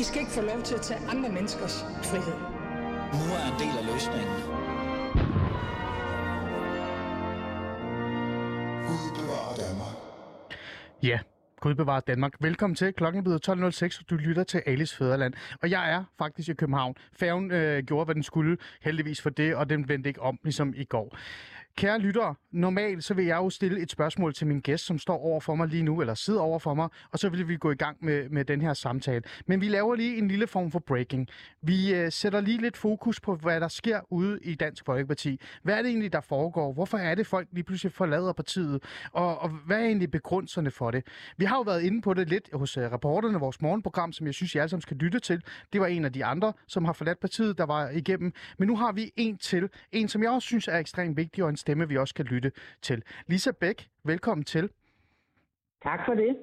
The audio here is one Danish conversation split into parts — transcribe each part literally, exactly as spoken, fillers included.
I skal ikke få lov til at tage andre menneskers frihed. Nu er en del af løsningen. Gud bevarer Danmark. Ja, Gud bevarer Danmark. Velkommen til. Klokken er tolv nul seks, og du lytter til Alis Fædreland. Og jeg er faktisk i København. Færgen øh, gjorde, hvad den skulle, heldigvis for det, og den vendte ikke om, ligesom i går. Kære lyttere, normalt så vil jeg jo stille et spørgsmål til min gæst, som står over for mig lige nu, eller sidder over for mig, og så vil vi gå i gang med, med den her samtale. Men vi laver lige en lille form for breaking. Vi øh, sætter lige lidt fokus på, hvad der sker ude i Dansk Folkeparti. Hvad er det egentlig, der foregår? Hvorfor er det, folk lige pludselig forlader partiet? Og, og hvad er egentlig begrundelserne for det? Vi har jo været inde på det lidt hos øh, reporterne, vores morgenprogram, som jeg synes, I alle sammen skal lytte til. Det var en af de andre, som har forladt partiet, der var igennem. Men nu har vi en til. En, som jeg også synes er ekstremt vigtig, og en stemme, vi også kan lytte til. Lisa Bæk, velkommen til. Tak for det.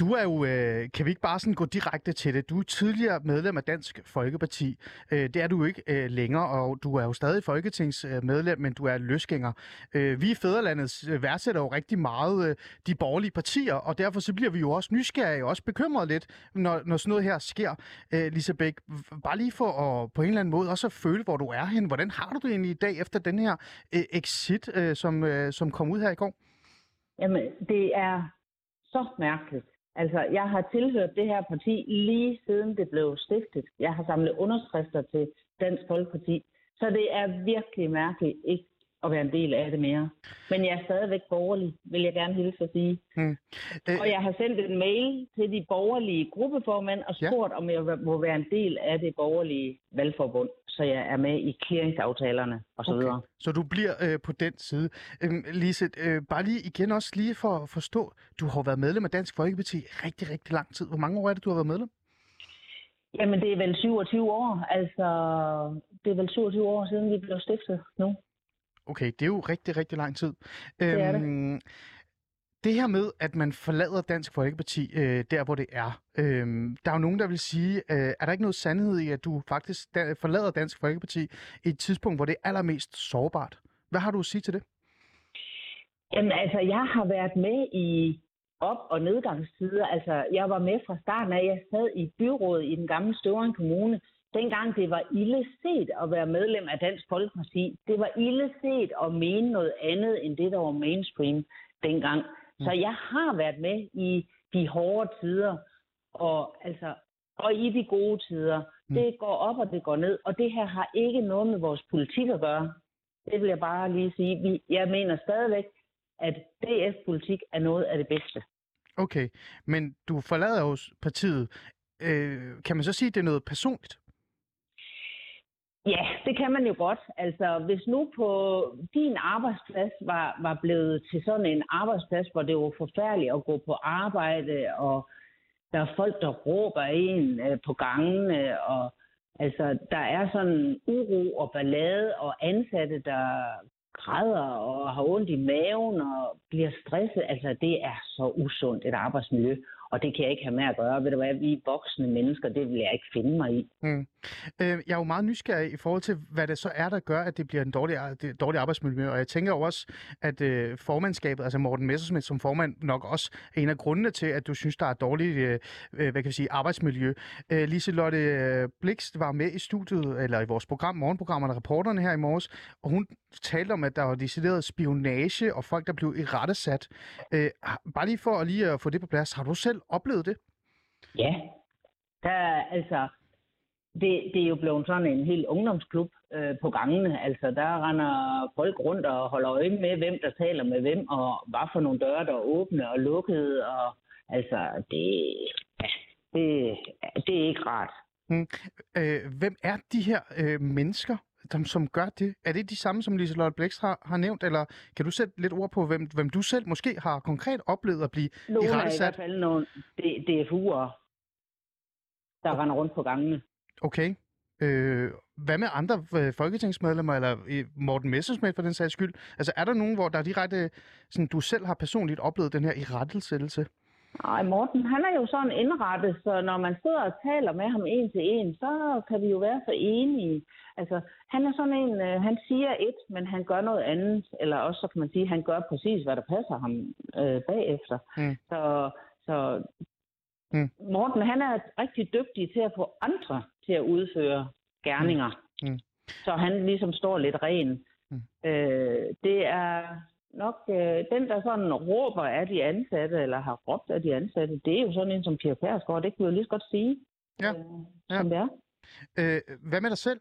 Du er jo, øh, kan vi ikke bare sådan gå direkte til det, du er tidligere medlem af Dansk Folkeparti. Øh, det er du jo ikke øh, længere, og du er jo stadig folketingsmedlem, men du er løsgænger. Øh, vi i Fædrelandet værdsætter jo rigtig meget øh, de borgerlige partier, og derfor så bliver vi jo også nysgerrige og også bekymret lidt, når, når sådan noget her sker. Øh, Lisa Bæk, bare lige for at på en eller anden måde også at føle, hvor du er henne. Hvordan har du det egentlig i dag efter den her øh, exit, øh, som, øh, som kom ud her i går? Jamen, det er så mærkeligt. Altså, jeg har tilhørt det her parti lige siden det blev stiftet. Jeg har samlet underskrifter til Dansk Folkeparti, så det er virkelig mærkeligt ikke at være en del af det mere. Men jeg er stadigvæk borgerlig, vil jeg gerne hilse at sige. Mm. Det... Og jeg har sendt en mail til de borgerlige gruppeformænd og spurgt, ja, om jeg må være en del af det borgerlige valgforbund, så jeg er med i clearingsaftalerne osv. Okay. Så du bliver øh, på den side. Øhm, Lise, øh, bare lige igen også lige for at forstå, du har været medlem af Dansk Folkeparti rigtig, rigtig lang tid. Hvor mange år er det, du har været medlem? Jamen, det er vel syvogtyve år. Altså, det er vel syvogtyve år siden, vi blev stiftet nu. Okay, det er jo rigtig, rigtig lang tid. Øhm, det er det. Det her med, at man forlader Dansk Folkeparti øh, der, hvor det er. Øh, der er jo nogen, der vil sige, øh, er der ikke noget sandhed i, at du faktisk da- forlader Dansk Folkeparti i et tidspunkt, hvor det er allermest sårbart? Hvad har du at sige til det? Jamen altså, jeg har været med i op- og nedgangstider. Altså, jeg var med fra starten af. Jeg sad i byrådet i den gamle Støvring Kommune. Dengang det var illeset at være medlem af Dansk Folkeparti. Det var illeset at mene noget andet, end det, der var mainstream dengang. Så jeg har været med i de hårde tider, og, altså, og i de gode tider. Det går op, og det går ned, og det her har ikke noget med vores politik at gøre. Det vil jeg bare lige sige. Jeg mener stadigvæk, at D F-politik er noget af det bedste. Okay, men du forlader jo partiet. Øh, kan man så sige, at det er noget personligt? Ja, det kan man jo godt. Altså, hvis nu på din arbejdsplads var, var blevet til sådan en arbejdsplads, hvor det var forfærdeligt at gå på arbejde, og der er folk, der råber en på gangene, og altså, der er sådan uro og ballade, og ansatte, der græder og har ondt i maven og bliver stresset. Altså, det er så usundt et arbejdsmiljø. Og det kan jeg ikke have med at gøre. Ved du hvad, vi voksne mennesker, det vil jeg ikke finde mig i. Mm. Øh, jeg er jo meget nysgerrig i forhold til, hvad det så er, der gør, at det bliver en dårlig, dårlig arbejdsmiljø. Og jeg tænker også, at øh, formandskabet, altså Morten Messerschmidt som formand, nok også er en af grundene til, at du synes, der er dårligt øh, hvad kan vi sige, arbejdsmiljø. Øh, Liselotte øh, Blixt var med i studiet, eller i vores program, morgenprogrammerne, reporterne her i morges, og hun talte om, at der var decideret spionage og folk, der blev irettesat. Øh, bare lige for at lige at få det på plads, har du selv oplevet det? Ja. Der, altså, det, det er jo blevet sådan en hel ungdomsklub øh, på gangene. Altså, der render folk rundt og holder øje med, hvem der taler med hvem, og hvad for nogle døre, der er åbne og lukkede. Og, altså, det, det, det er ikke rart. Mm. Øh, hvem er de her øh, mennesker, dem, som gør det? Er det de samme, som Liselotte Blixt har, har nævnt, eller kan du sætte lidt ord på, hvem, hvem du selv måske har konkret oplevet at blive nogle irettesat? Nogle er i hvert fald nogle D F U'er, der okay. render rundt på gangene. Okay. Øh, hvad med andre folketingsmedlemmer, eller Morten Messerschmidt for den sags skyld? Altså, er der nogen, hvor der direkte, sådan, du selv har personligt oplevet den her irettesættelse? Nej, Morten, han er jo sådan indrettet, så når man sidder og taler med ham en til en, så kan vi jo være så enige. Altså, han er sådan en, øh, han siger et, men han gør noget andet, eller også så kan man sige, han gør præcis, hvad der passer ham øh, bagefter. Mm. Så, så Mm. Morten, han er rigtig dygtig til at få andre til at udføre gerninger. Mm. Mm. Så han ligesom står lidt ren. Mm. Øh, det er nok øh, den, der sådan råber af de ansatte, eller har råbt af de ansatte, det er jo sådan en som Pia Kjærsgaard. Det kan vi jo lige så godt sige, ja. øh, som ja. det er. Øh, hvad med dig selv?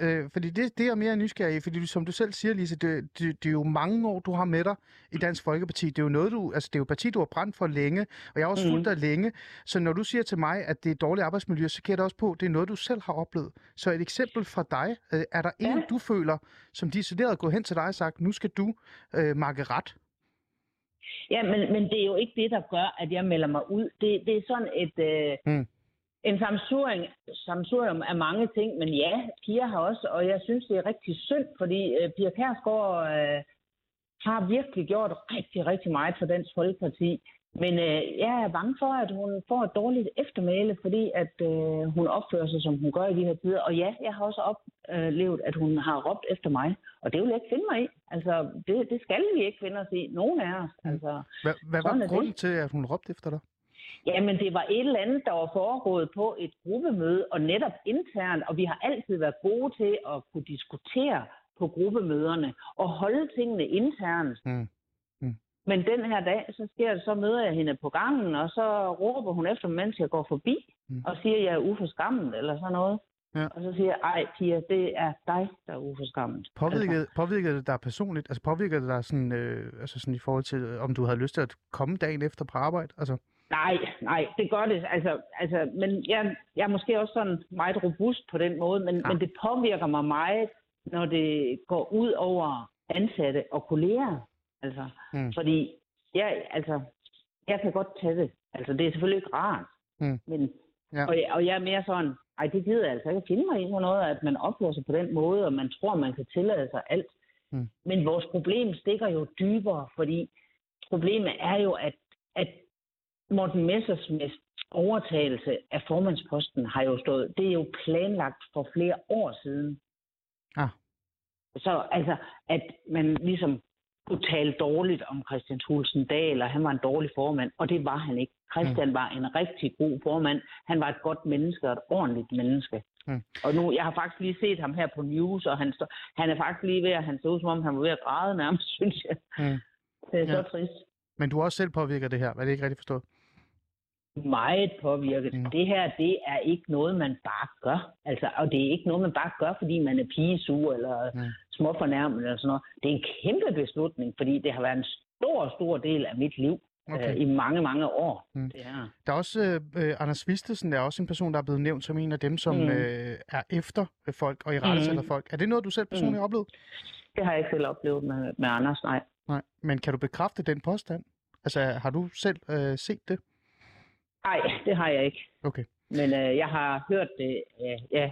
Øh, fordi det, det er jeg mere nysgerrig, fordi du, som du selv siger, Lise, det, det, det er jo mange år, du har med dig i Dansk Folkeparti. Det er jo noget, du, altså, det er jo parti, du har brændt for længe, og jeg har også mm. fulgt dig længe. Så når du siger til mig, at det er dårligt arbejdsmiljø, så kigger jeg også på, at det er noget, du selv har oplevet. Så et eksempel fra dig. Øh, er der ja. en, du føler, som decideret er gået hen til dig og sagt, nu skal du øh, makke ret? Ja, men, men det er jo ikke det, der gør, at jeg melder mig ud. Det, det er sådan et... Øh... Mm. En samsurium af mange ting, men ja, Pia har også, og jeg synes, det er rigtig synd, fordi øh, Pia Kjærsgaard øh, har virkelig gjort rigtig, rigtig meget for Dansk Folkeparti. Men øh, jeg er bange for, at hun får et dårligt eftermæle, fordi at øh, hun opfører sig, som hun gør i de her tider. Og ja, jeg har også oplevet, at hun har råbt efter mig, og det vil jeg ikke finde mig i. Altså, det, det skal vi ikke finde os i, nogen af os. Altså, hvad hvad var grunden til, at hun råbte efter dig? Jamen, det var et eller andet, der var foregået på et gruppemøde, og netop internt, og vi har altid været gode til at kunne diskutere på gruppemøderne, og holde tingene internt. Mm. Mm. Men den her dag, så sker det, så møder jeg hende på gangen, og så råber hun efter, mens jeg går forbi, mm. og siger, at jeg er uforskammet, eller sådan noget. Ja. Og så siger jeg, ej Pia, det er dig, der er uforskammet. Påvirkede, altså. påvirkede det dig personligt? Altså påvirkede det dig sådan, øh, altså sådan i forhold til, om du havde lyst til at komme dagen efter på arbejde? Altså... Nej, nej, det gør det. Altså, altså, men jeg, jeg er måske også sådan meget robust på den måde, men, ja. men det påvirker mig meget, når det går ud over ansatte og kolleger. Altså, mm. fordi jeg, altså, jeg kan godt tage det. Altså, det er selvfølgelig ikke rart, mm. men ja. og, og jeg er mere sådan, ej, det gider jeg altså ikke at finde mig i på noget, at man opfører sig på den måde, og man tror, man kan tillade sig alt. Mm. Men vores problem stikker jo dybere, fordi problemet er jo, at, at Morten Messerschmidt overtagelse af formandsposten har jo stået. Det er jo planlagt for flere år siden. Ah. Så altså, at man ligesom kunne tale dårligt om Kristian Thulesen Dahl, og han var en dårlig formand, og det var han ikke. Kristian mm. var en rigtig god formand. Han var et godt menneske og et ordentligt menneske. Mm. Og nu, jeg har faktisk lige set ham her på News, og han, stå, han er faktisk lige ved, at han så ud som om, han var ved at græde nærmest, synes jeg. Mm. Det er så ja. trist. Men du også selv påvirker det her, er det ikke rigtigt forstået? Meget påvirket. Mm. Det her, det er ikke noget, man bare gør. Altså, og det er ikke noget, man bare gør, fordi man er pigesur eller mm. småfornærmet eller sådan noget. Det er en kæmpe beslutning, fordi det har været en stor, stor del af mit liv. Okay. Øh, i mange, mange år. Mm. Det er. Der er også, øh, Anders Vistesen er også en person, der er blevet nævnt som en af dem, som mm. øh, er efter folk og i rettesætter mm. folk. Er det noget, du selv personligt mm. har oplevet? Det har jeg ikke selv oplevet med, med Anders, nej. Nej, men kan du bekræfte den påstand? Altså, har du selv øh, set det? Nej, det har jeg ikke. Okay. Men øh, jeg har hørt det, øh, ja,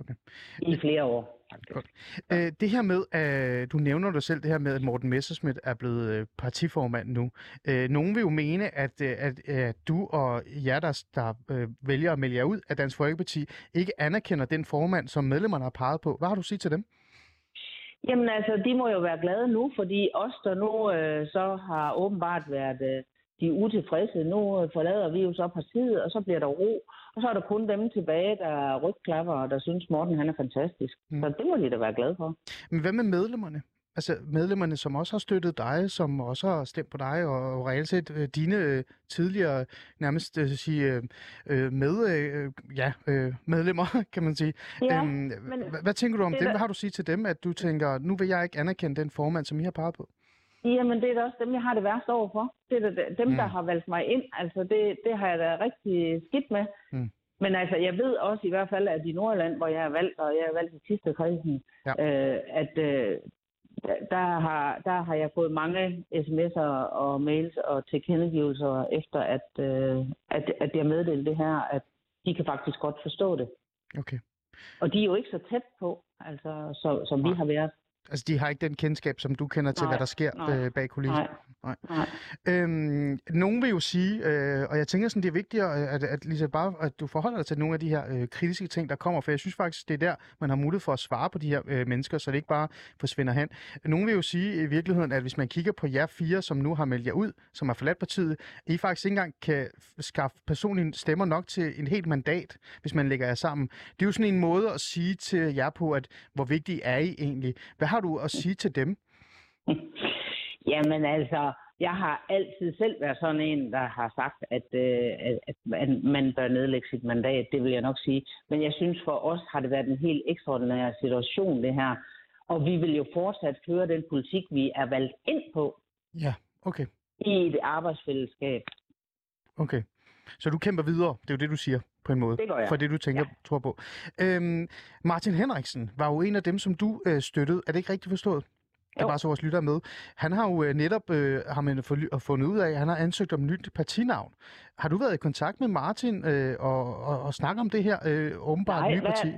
okay. i flere år. Okay. Ja. Øh, det her med, øh, du nævner dig selv, det her med, at Morten Messerschmidt er blevet øh, partiformand nu. Øh, nogen vil jo mene, at, øh, at øh, du og jer, der, der øh, vælger at melde jer ud af Dansk Folkeparti, ikke anerkender den formand, som medlemmerne har peget på. Hvad har du at sige til dem? Jamen altså, de må jo være glade nu, fordi os, der nu øh, så har åbenbart været øh, de utilfredse, nu øh, forlader vi jo så partiet, og så bliver der ro. Og så er der kun dem tilbage, der rygklapper, og der synes, Morten han er fantastisk. Mm. Så det må de da være glade for. Men hvad med medlemmerne? Altså medlemmerne, som også har støttet dig, som også har stemt på dig, og, og reelt set øh, dine øh, tidligere, nærmest øh, sige, øh, med, øh, ja, øh, medlemmer, kan man sige. Ja, øhm, men, h- hvad tænker du om det dem? Der... Hvad har du at sige til dem, at du tænker, nu vil jeg ikke anerkende den formand, som I har peget på? Jamen det er da også dem, jeg har det værst overfor. Det er da dem, mm. der har valgt mig ind. Altså det, det har jeg da rigtig skidt med. Mm. Men altså, jeg ved også i hvert fald, at i Nordjylland, hvor jeg er valgt, og jeg er valgt i Thisted-kredsen, ja. øh, at... Øh, Der har, der har jeg fået mange sms'er og mails og tilkendegivelser efter, at, øh, at, at jeg meddelte det her, at de kan faktisk godt forstå det. Okay. Og de er jo ikke så tæt på, altså, så, som vi har været. Altså, de har ikke den kendskab, som du kender til, nej, hvad der sker nej, øh, bag kulissen. Nej, nej. nej. Øhm, nogen vil jo sige, øh, og jeg tænker sådan, det er vigtigt, at, at, Lisa, bare, at du forholder dig til nogle af de her øh, kritiske ting, der kommer, for jeg synes faktisk, det er der, man har mulighed for at svare på de her øh, mennesker, så det ikke bare forsvinder hen. Nogen vil jo sige i virkeligheden, at hvis man kigger på jer fire, som nu har meldt jer ud, som har forladt partiet, I faktisk ikke engang kan skaffe personlige stemmer nok til en helt mandat, hvis man lægger jer sammen. Det er jo sådan en måde at sige til jer på, at hvor vigtig er I egentlig? Hvad har du at sige til dem? Jamen altså, jeg har altid selv været sådan en, der har sagt, at, øh, at man bør nedlægge sit mandat. Det vil jeg nok sige. Men jeg synes for os har det været en helt ekstraordinær situation, det her. Og vi vil jo fortsat føre den politik, vi er valgt ind på. Ja, okay. I et arbejdsfællesskab. Okay. Så du kæmper videre, det er jo det, du siger på en måde, det går jeg. For det, du tænker, ja. tror på. Øhm, Martin Henriksen var jo en af dem, som du øh, støttede. Er det ikke rigtigt forstået? Jo. Der var så vores lytter med. Han har jo netop øh, har man fundet ud af, at han har ansøgt om nyt partinavn. Har du været i kontakt med Martin øh, og, og, og snakket om det her øh, åbenbart Nej, nye hvad? parti?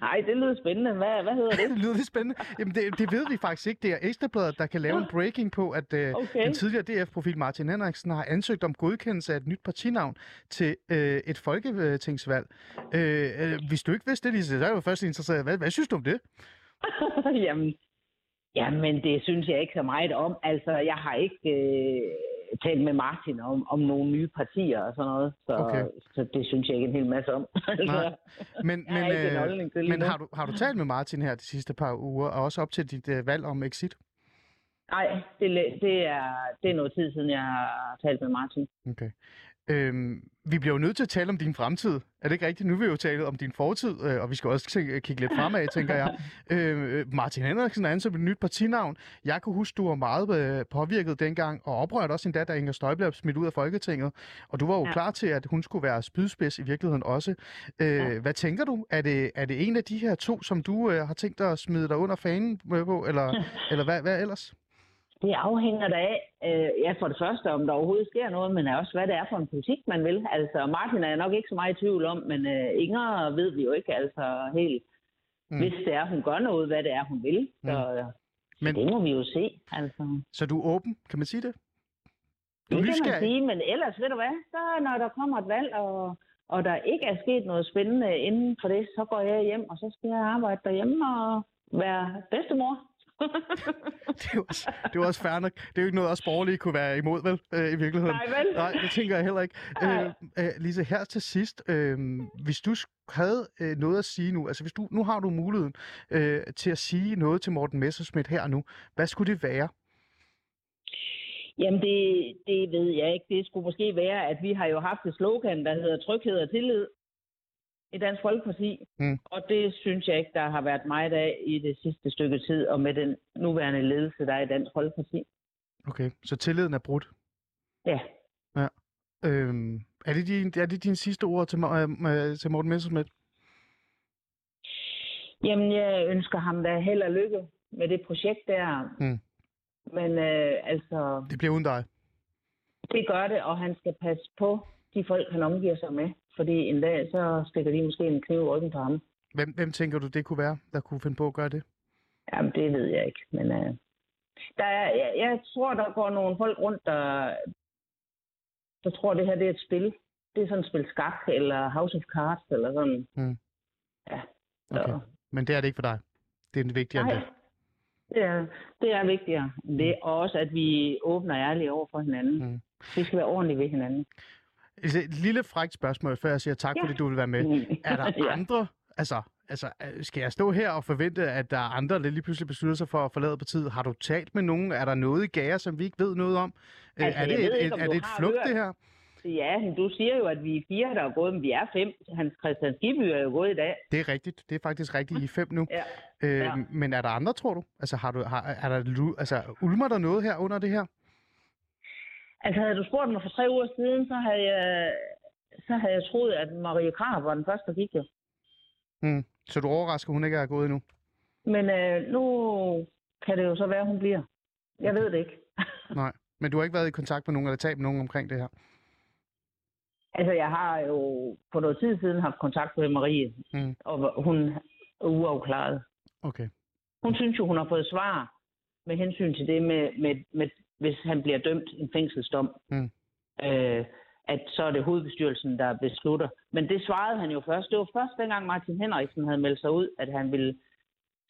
Nej, det lyder spændende. Hvad, hvad hedder det? Det lyder lidt spændende. Jamen, det, det ved vi faktisk ikke. Det er Ekstrabladet, der kan lave en breaking på, at øh, okay. den tidligere D F-profil Martin Henriksen har ansøgt om godkendelse af et nyt partinavn til øh, et folketingsvalg. Øh, øh, hvis du ikke vidste det, Lise, så er jeg jo først interesseret. Hvad, hvad synes du om det? Jamen, jamen, det synes jeg ikke så meget om. Altså, jeg har ikke øh, talt med Martin om, om nogle nye partier og sådan noget, så, okay. så det synes jeg ikke en hel masse om. Nej. Men, men, øh, men har, du, har du talt med Martin her de sidste par uger, og også op til dit øh, valg om exit? Nej, det, det, er, det er noget tid siden, jeg har talt med Martin. Okay. Øhm, vi bliver jo nødt til at tale om din fremtid. Er det ikke rigtigt? Nu vil vi jo tale om din fortid, øh, og vi skal også t- kigge lidt fremad, tænker jeg. Øh, Martin Henriksen er ansat med et nyt partinavn. Jeg kan huske, du var meget øh, påvirket dengang, og oprørte også endda, da Inger Støjberg blev smidt ud af Folketinget. Og du var jo ja. klar til, at hun skulle være spydspids i virkeligheden også. Øh, ja. Hvad tænker du? Er det, er det en af de her to, som du øh, har tænkt dig at smide dig under fanen på, eller, eller hvad, hvad ellers? Det afhænger da af, øh, ja, for det første, om der overhovedet sker noget, men også, hvad det er for en politik, man vil. Altså, Martin er jeg nok ikke så meget i tvivl om, men øh, Inger ved vi jo ikke altså helt, mm. hvis det er, hun gør noget, hvad det er, hun vil. Så, mm. så men, det må vi jo se. Altså. Så du er åben, kan man sige det? Du det nysgerrig. Kan man sige, men ellers, ved du hvad, så når der kommer et valg, og, og der ikke er sket noget spændende inden for det, så går jeg hjem, og så skal jeg arbejde derhjemme og være bedstemor. det, er også, det er jo også fair nok. Det er jo ikke noget, også borgerlige kunne være imod, vel, øh, i virkeligheden. Nej, vel? Nej, det tænker jeg heller ikke. Øh, øh, Lisa, her til sidst, øh, hvis du havde øh, noget at sige nu, altså hvis du, nu har du muligheden øh, til at sige noget til Morten Messerschmidt her nu, hvad skulle det være? Jamen, det, det ved jeg ikke. Det skulle måske være, at vi har jo haft et slogan, der hedder tryghed og tillid i Dansk Folkeparti, mm. og det synes jeg ikke, der har været meget af i det sidste stykke tid, og med den nuværende ledelse, der er i Dansk Folkeparti. Okay, så tilliden er brudt? Ja. ja. Øhm, er det din, er det dine sidste ord til, øh, til Morten Messerschmidt? Jamen, jeg ønsker ham da held og lykke med det projekt der, mm. men øh, altså... Det bliver uden dig? Det gør det, og han skal passe på de folk, han omgiver sig med. Fordi en dag, så stikker de måske en kniv i ryggen på ham. Hvem, hvem tænker du, det kunne være, der kunne finde på at gøre det? Jamen, det ved jeg ikke. Men uh, der er, jeg, jeg tror, der går nogle folk rundt, der, der tror, det her det er et spil. Det er sådan et spil skak, eller House of Cards, eller sådan. Mm. Ja. Så. Okay. Men det er det ikke for dig? Det er det vigtigere Nej. end det? Det er, det er vigtigere. Mm. Det er også, at vi åbner ærligt over for hinanden. Mm. Vi skal være ordentlige ved hinanden. Et lille frækt spørgsmål, før jeg siger tak, ja. fordi du vil være med. Er der andre? Altså, altså, skal jeg stå her og forvente, at der er andre, der lige pludselig beslutter sig for at forlade partiet? Har du talt med nogen? Er der noget i gære, som vi ikke ved noget om? Altså, er det et, ikke, er det et flugt, hørt. det her? Ja, du siger jo, at vi er fire, der er gået, men vi er fem. Hans Kristian Skibby er jo gået i dag. Det er rigtigt. Det er faktisk rigtigt. I er fem nu. ja. Øh, ja. Men er der andre, tror du? Altså, har du, har, er der, altså, ulmer der noget her under det her? Altså, havde du spurgt mig for tre uger siden, så havde jeg, så havde jeg troet, at Marie Krahf var den første, der gik jo. Mm. Så du overrasker, hun ikke er gået endnu? Men øh, nu kan det jo så være, hun bliver. Jeg ved det ikke. Nej, men du har ikke været i kontakt med nogen, eller talt med nogen omkring det her? Altså, jeg har jo på noget tid siden haft kontakt med Marie, mm. og hun er uafklaret. Okay. Hun synes jo, hun har fået svar med hensyn til det med, med, med hvis han bliver dømt en fængselsdom. Mm. Øh, at så er det hovedbestyrelsen, der beslutter. Men det svarede han jo først. Det var først dengang Martin Henriksen havde meldt sig ud, at han ville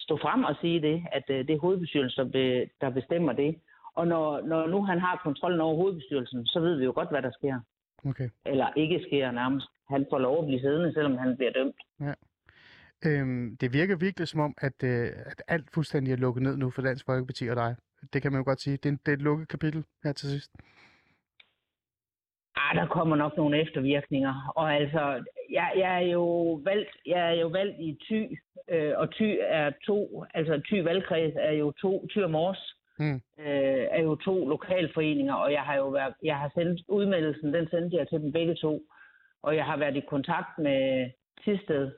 stå frem og sige det, at det er hovedbestyrelsen, der bestemmer det. Og når, når nu han har kontrollen over hovedbestyrelsen, så ved vi jo godt, hvad der sker. Okay. Eller ikke sker nærmest. Han får lov at blive siddende, selvom han bliver dømt. Ja. Øhm, det virker virkelig som om, at, øh, at alt fuldstændig er lukket ned nu for Dansk Folkeparti og dig. Det kan man jo godt sige. Det er, en, det er et lukket kapitel her til sidst. Ah, der kommer nok nogle eftervirkninger. Og altså, jeg, jeg, er, jo valgt, jeg er jo valgt i Thy, øh, og Thy er to, altså Thy valgkreds er jo to, Thy og Mors mm. øh, er jo to lokalforeninger, og jeg har jo været, jeg har sendt udmeldelsen, den sendte jeg til dem begge to, og jeg har været i kontakt med Tisted,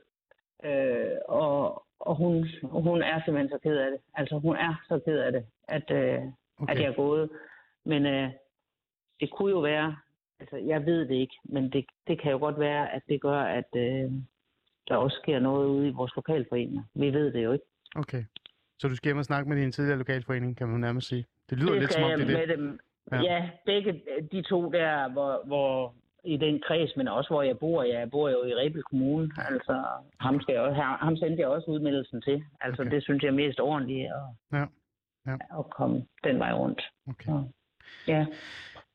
øh, og, og hun, hun er simpelthen så ked af det. Altså, hun er så ked af det, at, øh, okay. at jeg er gået. Men øh, det kunne jo være... Altså, jeg ved det ikke, men det, det kan jo godt være, at det gør, at øh, der også sker noget ude i vores lokalforeninger. Vi ved det jo ikke. Okay. Så du skal hjem og snakke med din tidligere lokalforening, kan man nærmest sige. Det lyder det lidt som om det er det. Dem. Ja. ja, begge de to der, hvor, hvor i den kreds, men også hvor jeg bor. Jeg bor jo i Rebel Kommune. Altså, ham, skal jeg også, ham sendte jeg også udmeldelsen til. Altså, okay. Det synes jeg er mest ordentligt at, ja. Ja. at komme den vej rundt. Okay. Så, ja.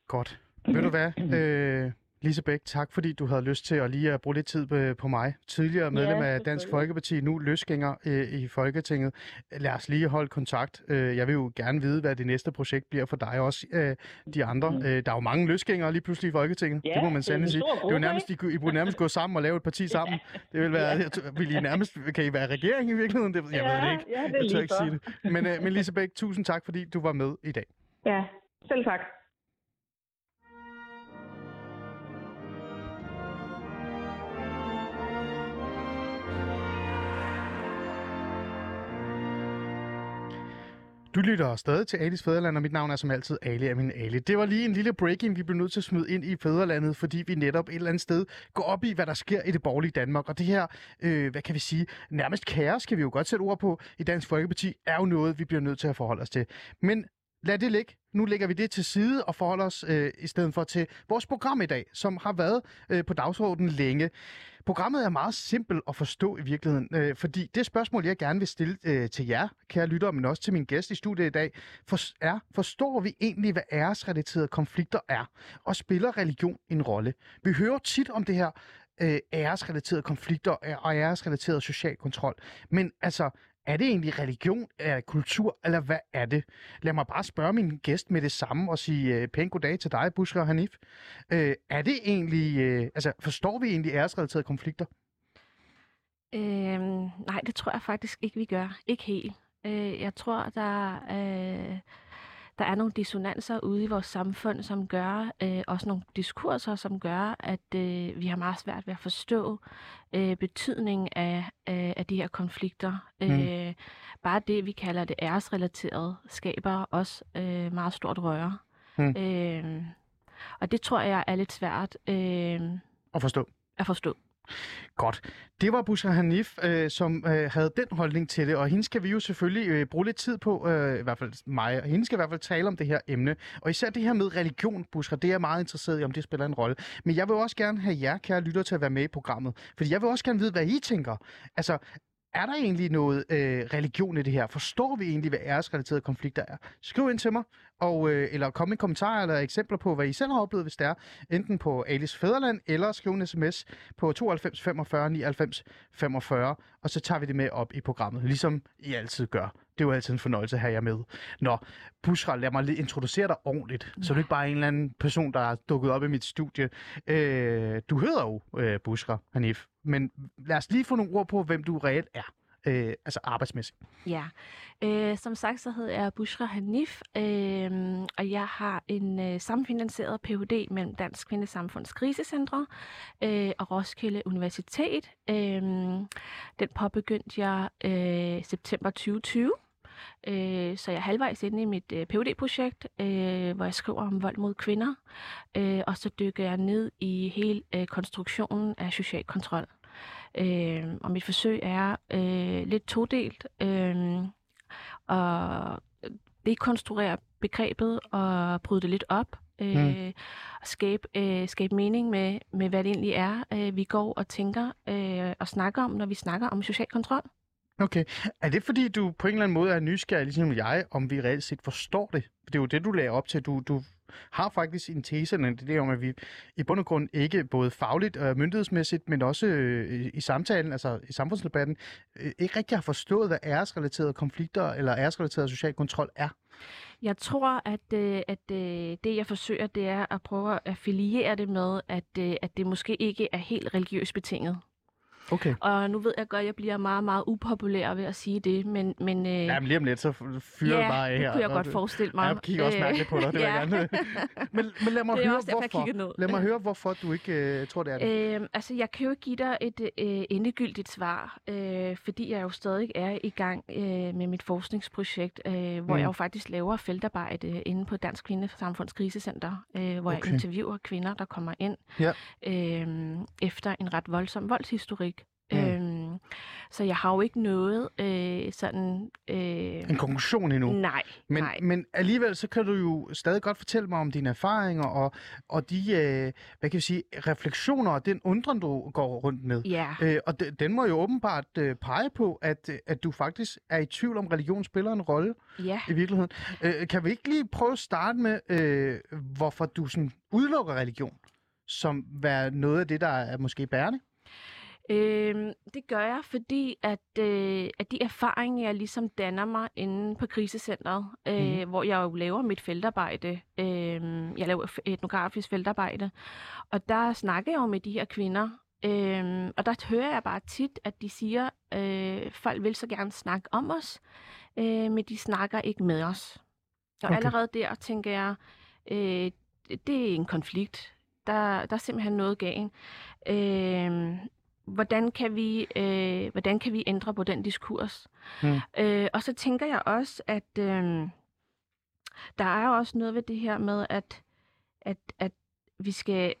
Godt. Ved du hvad, øh, Lisa Bæk, tak fordi du havde lyst til at lige at bruge lidt tid på mig. Tidligere medlem af Dansk Folkeparti, nu løsgænger øh, i Folketinget. Lad os lige holde kontakt. Jeg vil jo gerne vide, hvad det næste projekt bliver for dig også, øh, de andre. Mm. Der er jo mange løsgængere lige pludselig i Folketinget. Ja, det må man sandelig sige. Det er jo nærmest, I, I burde nærmest gå sammen og lave et parti sammen. Det vil være, vil I nærmest, kan I være regering i virkeligheden? Det, jeg ja, ved det ikke. Ja, det jeg tør ikke sige det. Men, øh, men Lisa Bæk, tusind tak fordi du var med i dag. Ja, selv tak. Du lytter stadig til Alis Fædreland, og mit navn er som altid Ali Aminali. Det var lige en lille break-in, vi blev nødt til at smide ind i Fædrelandet, fordi vi netop et eller andet sted går op i, hvad der sker i det borgerlige Danmark. Og det her, øh, hvad kan vi sige, nærmest kaos, kan vi jo godt sætte ord på, i Dansk Folkeparti, er jo noget, vi bliver nødt til at forholde os til. Men lad det ligge. Nu lægger vi det til side og forholder os øh, i stedet for til vores program i dag, som har været øh, på dagsordenen længe. Programmet er meget simpelt at forstå i virkeligheden, øh, fordi det spørgsmål, jeg gerne vil stille øh, til jer, kære lyttere, men også til min gæst i studiet i dag, for, er, forstår vi egentlig, hvad æresrelaterede konflikter er? Og spiller religion en rolle? Vi hører tit om det her øh, æresrelaterede konflikter og æresrelateret social kontrol, men altså... Er det egentlig religion, er kultur, eller hvad er det? Lad mig bare spørge min gæst med det samme og sige øh, pænt goddag til dig, Bushra Hanif. Øh, er det egentlig, øh, altså forstår vi egentlig æresrelaterede konflikter? Øhm, nej, det tror jeg faktisk ikke, vi gør. Ikke helt. Øh, jeg tror, der, øh, der er nogle dissonanser ude i vores samfund, som gør, øh, også nogle diskurser, som gør, at øh, vi har meget svært ved at forstå øh, betydningen af af de her konflikter. Mm. Øh, bare det, vi kalder det æresrelaterede, skaber også øh, meget stort røre. Mm. Øh, og det tror jeg er lidt svært øh, at forstå. At forstå. Godt. Det var Bushra Hanif, øh, som øh, havde den holdning til det, og hende skal vi jo selvfølgelig øh, bruge lidt tid på, øh, i hvert fald mig, og hende skal i hvert fald tale om det her emne. Og især det her med religion, Bushra, det er jeg meget interesseret i, om det spiller en rolle. Men jeg vil også gerne have jer, kære lytter, til at være med i programmet, fordi jeg vil også gerne vide, hvad I tænker. Altså, er der egentlig noget øh, religion i det her? Forstår vi egentlig, hvad æresrelaterede konflikter er? Skriv ind til mig, og, øh, eller kom med kommentarer eller eksempler på, hvad I selv har oplevet, hvis det er. Enten på Alis Fædreland, eller skriv en sms på tooghalvfems femogfyrre nioghalvfems femogfyrre, og så tager vi det med op i programmet, ligesom I altid gør. Det er jo altid en fornøjelse at have jer med. Nå, Bushra, lad mig lige introducere dig ordentligt, ja. Så du ikke bare er en eller anden person, der er dukket op i mit studie. Øh, du hedder jo øh, Bushra Hanif, men lad os lige få nogle ord på, hvem du reelt er, øh, altså arbejdsmæssigt. Ja, øh, som sagt så hedder jeg Bushra Hanif, øh, og jeg har en øh, sammenfinansieret P H D mellem Dansk Kvindesamfunds Krisecentre øh, og Roskilde Universitet. Øh, den påbegyndte jeg øh, september tyve tyve. Øh, så jeg er halvvejs inde i mit øh, P H D-projekt, øh, hvor jeg skriver om vold mod kvinder, øh, og så dykker jeg ned i hele øh, konstruktionen af social kontrol. Øh, og mit forsøg er øh, lidt todelt. Øh, og dekonstruere begrebet og bryde det lidt op. Øh, mm. og skabe, øh, skabe mening med, med, hvad det egentlig er, øh, vi går og tænker øh, og snakker om, når vi snakker om social kontrol. Okay. Er det fordi, du på en eller anden måde er nysgerrig, ligesom jeg, om vi reelt set forstår det? For det er jo det, du lagde op til. Du, du har faktisk en tese, det der om, at vi i bund og grund ikke både fagligt og myndighedsmæssigt, men også øh, i samtalen, altså i samfundsdebatten, øh, ikke rigtig har forstået, hvad æresrelaterede konflikter eller æresrelateret social kontrol er. Jeg tror, at, øh, at øh, det, jeg forsøger, det er at prøve at affiliere det med, at, øh, at det måske ikke er helt religiøst betinget. Okay. Og nu ved jeg godt, at jeg bliver meget, meget upopulær ved at sige det, men... men øh... Jamen lige om lidt, så fyrer ja, jeg bare af her. Ja, det kunne jeg godt forestille mig. Jeg kigger også mærkeligt på dig, det ja. vil jeg gerne. Men, men lad mig, høre, også, hvorfor. lad mig høre, hvorfor du ikke øh, tror, det er det. Øh, altså, jeg kan jo give dig et øh, endegyldigt svar, øh, fordi jeg jo stadig er i gang øh, med mit forskningsprojekt, øh, hvor mm. jeg jo faktisk laver feltarbejde inde på Dansk Kvindesamfunds Krisecentre, øh, hvor okay. jeg interviewer kvinder, der kommer ind ja. øh, efter en ret voldsom voldshistorik. Mm. Øhm, så jeg har jo ikke noget øh, sådan... Øh... En konklusion endnu. Nej men, nej, men alligevel så kan du jo stadig godt fortælle mig om dine erfaringer og, og de, øh, hvad kan vi sige, refleksioner og den undren, du går rundt med. Yeah. Øh, og de, den må jo åbenbart øh, pege på, at, at du faktisk er i tvivl om, religion spiller en rolle yeah. i virkeligheden. Øh, kan vi ikke lige prøve at starte med, øh, hvorfor du sådan udelukker religion som være noget af det, der er måske bærende? Øhm, det gør jeg, fordi at, øh, at de erfaringer, jeg ligesom danner mig inde på krisecentret, øh, mm. hvor jeg jo laver mit feltarbejde, øh, jeg laver etnografisk feltarbejde, og der snakker jeg jo med de her kvinder, øh, og der hører jeg bare tit, at de siger, øh, folk vil så gerne snakke om os, øh, men de snakker ikke med os. Og okay. allerede der tænker jeg, øh, det er en konflikt, der, der er simpelthen noget galt. Øh, Hvordan kan vi, øh, hvordan kan vi ændre på den diskurs? Mm. Øh, og så tænker jeg også, at øh, der er også noget ved det her med, at, at, at vi skal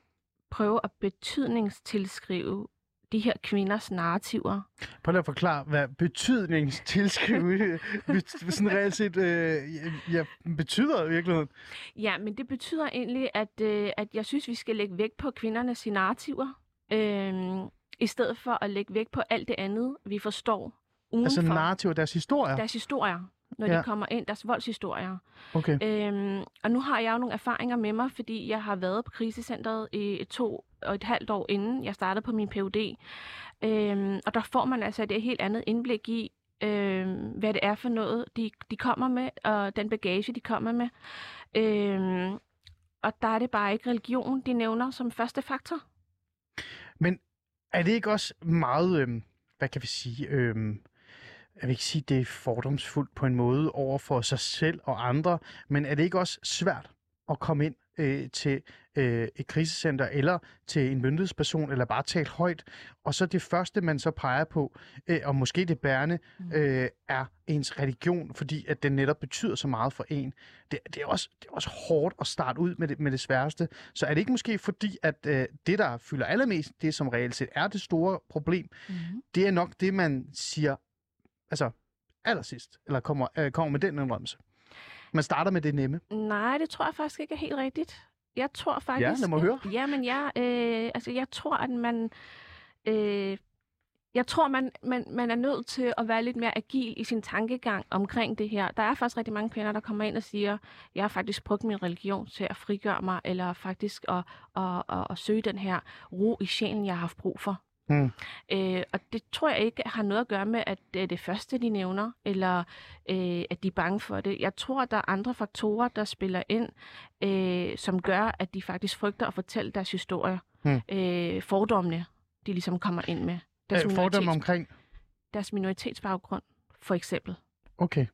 prøve at betydningstilskrive de her kvinders narrativer. Prøv lige at forklare, hvad betydningstilskrive sådan reelt set øh, ja, betyder i virkeligheden. Ja, men det betyder egentlig, at, øh, at jeg synes, vi skal lægge vægt på kvindernes narrativer. Øh, I stedet for at lægge vægt på alt det andet, vi forstår udenfor. Altså narrativer, deres historier? Deres historier, når ja. de kommer ind, deres voldshistorier. Okay. Øhm, og nu har jeg jo nogle erfaringer med mig, fordi jeg har været på krisecentret i to og et halvt år inden jeg startede på min P H D. Øhm, og der får man altså et helt andet indblik i, øhm, hvad det er for noget, de, de kommer med, og den bagage, de kommer med. Øhm, og der er det bare ikke religion, de nævner som første faktor. Men er det ikke også meget, øh, hvad kan vi sige, øh, jeg vil ikke sige, det er fordomsfuldt på en måde over for sig selv og andre, men er det ikke også svært at komme ind øh, til øh, et krisecenter eller til en myndighedsperson eller bare tale højt, og så det første, man så peger på, øh, og måske det bærende, øh, er ens religion, fordi at den netop betyder så meget for en. Det, det, er, også, det er også hårdt at starte ud med det, med det sværeste. Så er det ikke måske fordi, at øh, det, der fylder allermest, det som reelt set er det store problem, mm-hmm. det er nok det, man siger altså allersidst, eller kommer, øh, kommer med den indrømmelse. Man starter med det nemme. Nej, det tror jeg faktisk ikke er helt rigtigt. Jeg tror faktisk... Ja, lad mig høre. Ja, men jeg, øh, altså, jeg tror, at man... Øh, jeg tror, man, man, man er nødt til at være lidt mere agil i sin tankegang omkring det her. Der er faktisk rigtig mange kvinder, der kommer ind og siger, jeg har faktisk brugt min religion til at frigøre mig, eller faktisk at, at, at, at, at søge den her ro i sjælen, jeg har haft brug for. Mm. Øh, og det tror jeg ikke har noget at gøre med, at det er det første, de nævner, eller øh, at de er bange for det. Jeg tror, at der er andre faktorer, der spiller ind, øh, som gør, at de faktisk frygter at fortælle deres historie. Mm. Øh, fordommene, de ligesom kommer ind med. Deres øh, fordomme omkring? Deres minoritetsbaggrund, for eksempel. Okay.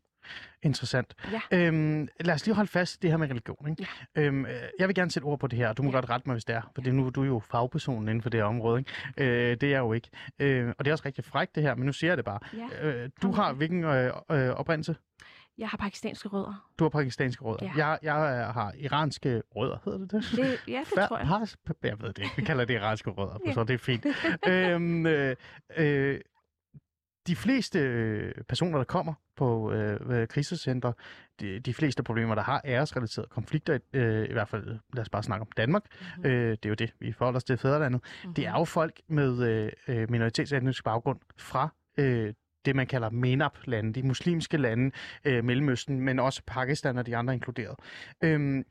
Interessant. Ja. Øhm, lad os lige holde fast i det her med religion. Ikke? Ja. Øhm, jeg vil gerne sætte ord på det her, og du må ja. godt rette mig, hvis det er, for ja. nu er du jo fagpersonen inden for det her område. Ikke? Øh, det er jeg jo ikke. Øh, og det er også rigtig frækt det her, men nu siger jeg det bare. Ja. Øh, du okay. har hvilken øh, øh, oprindelse? Jeg har pakistanske rødder. Du har pakistanske rødder. Ja. Jeg, jeg har iranske rødder, hedder det det? det ja, det Fær, tror jeg. Pas, jeg ved det ikke. Vi kalder det iranske rødder, for ja. så det er fint. øhm, øh, øh, de fleste øh, personer, der kommer på øh, krisecentre, de, de fleste problemer, der har æresrelaterede konflikter, øh, i hvert fald, lad os bare snakke om Danmark, mm-hmm. øh, det er jo det, vi forholder os til fædrelandet, mm-hmm. det er jo folk med øh, minoritetsetnisk baggrund fra øh, det, man kalder MENAP-lande, de muslimske lande, øh, Mellemøsten, men også Pakistan og de andre inkluderet. Øhm,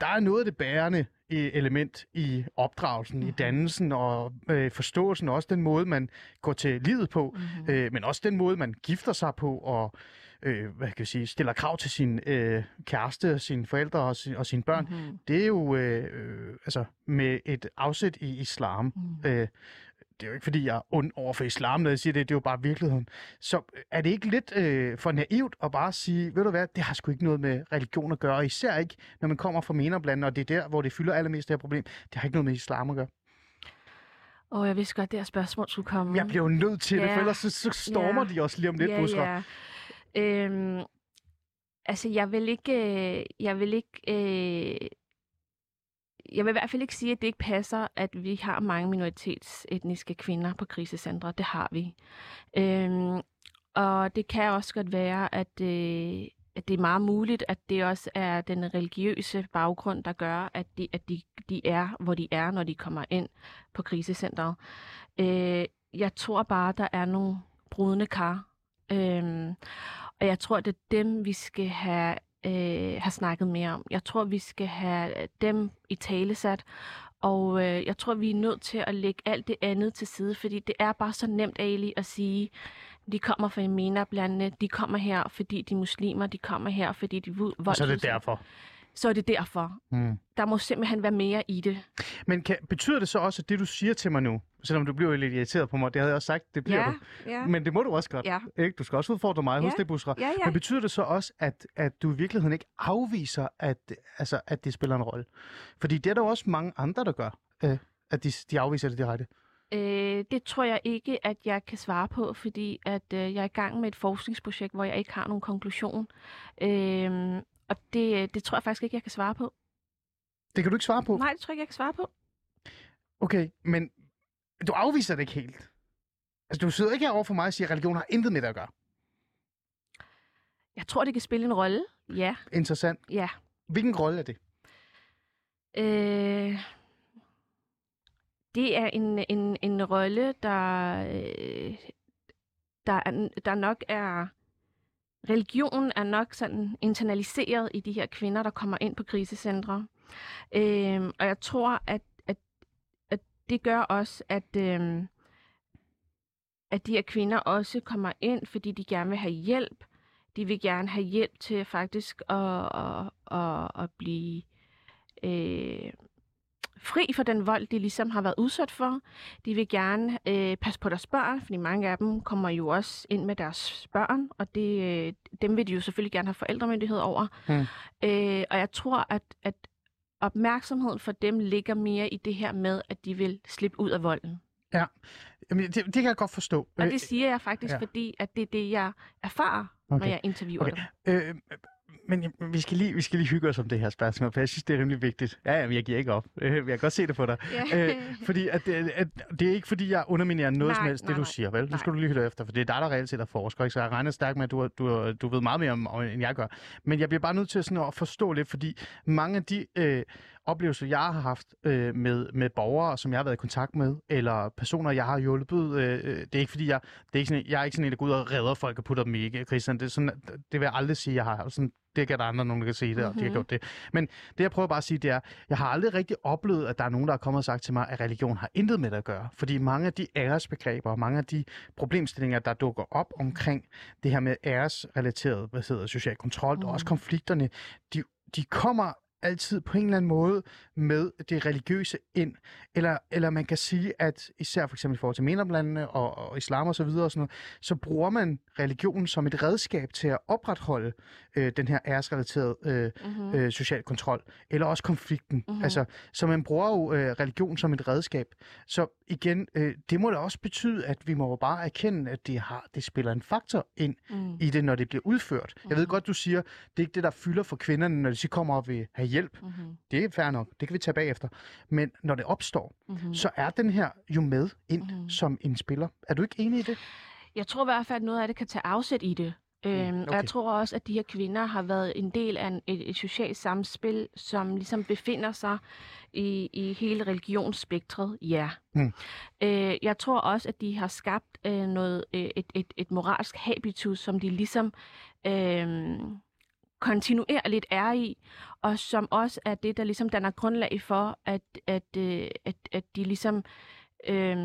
der er noget af det bærende element i opdragelsen, mm-hmm. i dannelsen og øh, forståelsen, og også den måde, man går til livet på, mm-hmm. øh, men også den måde, man gifter sig på og øh, hvad kan jeg sige, stiller krav til sin øh, kæreste, sine forældre og, sin, og sine børn. Mm-hmm. Det er jo øh, øh, altså, med et afsæt i islam. Mm-hmm. Øh, det er jo ikke, fordi jeg er ond over for islam, når jeg siger det, det er jo bare virkeligheden. Så er det ikke lidt øh, for naivt at bare sige, ved du hvad, det har sgu ikke noget med religion at gøre, især ikke, når man kommer fra MENAP-landene, og det er der, hvor det fylder allermest det her problem. Det har ikke noget med islam at gøre. Åh, oh, jeg vidste godt, at det her spørgsmål skulle komme. Jeg bliver jo nødt til yeah. det, for ellers så, så stormer yeah. de også lige om lidt, yeah, Bushra. Yeah. Øhm, altså, jeg vil ikke... Øh, jeg vil ikke øh... Jeg vil i hvert fald ikke sige, at det ikke passer, at vi har mange minoritetsetniske kvinder på krisecentre. Det har vi. Øhm, og det kan også godt være, at, øh, at det er meget muligt, at det også er den religiøse baggrund, der gør, at de, at de, de er, hvor de er, når de kommer ind på krisecentret. Øh, jeg tror bare, der er nogle brudne kar. Øh, og jeg tror, det er dem, vi skal have... Øh, har snakket mere om. Jeg tror, vi skal have dem i talesat, og øh, jeg tror, vi er nødt til at lægge alt det andet til side, fordi det er bare så nemt, Ali, at sige, de kommer fra MENAP-landene, de kommer her, fordi de er muslimer, de kommer her, fordi de er vold. Og så er det derfor. Så er det derfor. Mm. Der må simpelthen være mere i det. Men kan, betyder det så også, at det, du siger til mig nu, selvom du bliver lidt irriteret på mig, det havde jeg også sagt, det bliver ja, du. Ja. Men det må du også godt. Ja. Ikke? Du skal også udfordre mig, ja. Husk det, Bushra. Ja, ja. Men betyder det så også, at, at du i virkeligheden ikke afviser, at, altså, at det spiller en rolle? Fordi det er der også mange andre, der gør, øh, at de, de afviser det direkte. Øh, det tror jeg ikke, at jeg kan svare på, fordi at, øh, jeg er i gang med et forskningsprojekt, hvor jeg ikke har nogen konklusion. Øh, Og det, det tror jeg faktisk ikke, jeg kan svare på. Det kan du ikke svare på? Nej, det tror jeg ikke, jeg kan svare på. Okay, men du afviser det ikke helt. Altså, du sidder ikke herovre for mig og siger, at religion har intet med det at gøre. Jeg tror, det kan spille en rolle, ja. Interessant. Ja. Hvilken rolle er det? Øh, det er en, en, en rolle, der, der, der nok er... Religionen er nok sådan internaliseret i de her kvinder, der kommer ind på krisecentre. Øhm, og jeg tror, at, at, at det gør også, at, øhm, at de her kvinder også kommer ind, fordi de gerne vil have hjælp. De vil gerne have hjælp til faktisk at, at, at, at blive... Øh, fri for den vold, de ligesom har været udsat for. De vil gerne øh, passe på deres børn, fordi mange af dem kommer jo også ind med deres børn, og det, øh, dem vil de jo selvfølgelig gerne have forældremyndighed over. Mm. Øh, og jeg tror, at, at opmærksomheden for dem ligger mere i det her med, at de vil slippe ud af volden. Ja, jamen, det, det kan jeg godt forstå. Og det siger jeg faktisk, ja. Fordi at det er det, jeg erfarer, okay. Når jeg interviewer okay. dem. Øh, Men vi skal, lige, vi skal lige hygge os om det her spørgsmål, for jeg synes, det er rimelig vigtigt. Ja, jamen, jeg giver ikke op. Jeg kan godt se det på dig. Yeah. Æ, fordi at, at det er ikke, fordi jeg underminerer noget nej, som helst, nej, det du nej, siger, vel? Nu skal nej. Du lige høre efter, for det er dig, der reelt set er forsker, ikke? Så jeg regner stærkt med, at du, du, du ved meget mere om, end jeg gør. Men jeg bliver bare nødt til sådan at forstå lidt, fordi mange af de øh, oplevelser, jeg har haft øh, med, med borgere, som jeg har været i kontakt med, eller personer, jeg har hjulpet, øh, det er ikke, fordi jeg, det er ikke sådan, jeg er ikke sådan en, der går ud og redder folk og putter dem i krisen. Det, sådan, det vil jeg aldrig sige, jeg har sådan. Det kan der andre nogen, der kan sige det, og mm-hmm. de har gjort det. Men det, jeg prøver bare at sige, det er, jeg har aldrig rigtig oplevet, at der er nogen, der har kommet og sagt til mig, at religion har intet med det at gøre. Fordi mange af de æresbegreber og mange af de problemstillinger, der dukker op omkring det her med æresrelateret, hvad hedder social kontrol, mm. og også konflikterne, de, de kommer altid på en eller anden måde med det religiøse ind. Eller, eller man kan sige, at især for eksempel i forhold til MENAP-landene og, og islam og så videre og sådan noget, så bruger man religionen som et redskab til at opretholde øh, den her æresrelaterede øh, mm-hmm. øh, social kontrol. Eller også konflikten. Mm-hmm. Altså, så man bruger jo øh, religion som et redskab. Så igen, øh, det må da også betyde, at vi må bare erkende, at det, har, det spiller en faktor ind mm. i det, når det bliver udført. Mm-hmm. Jeg ved godt, du siger, det er ikke det, der fylder for kvinderne, når de så kommer og vil have hjælp. Mm-hmm. Det er fair nok. Det kan vi tage bagefter. Men når det opstår, mm-hmm. så er den her jo med ind mm-hmm. som en spiller. Er du ikke enig i det? Jeg tror i hvert fald, at noget af det kan tage afsæt i det. Mm, okay. Og jeg tror også, at de her kvinder har været en del af en, et, et socialt samspil, som ligesom befinder sig i, i hele religionsspektret. Ja. Mm. Øh, jeg tror også, at de har skabt øh, noget, et, et, et moralsk habitus, som de ligesom øh, kontinuerligt er i, og som også er det, der ligesom danner grundlag for, at, at, øh, at, at de ligesom øh,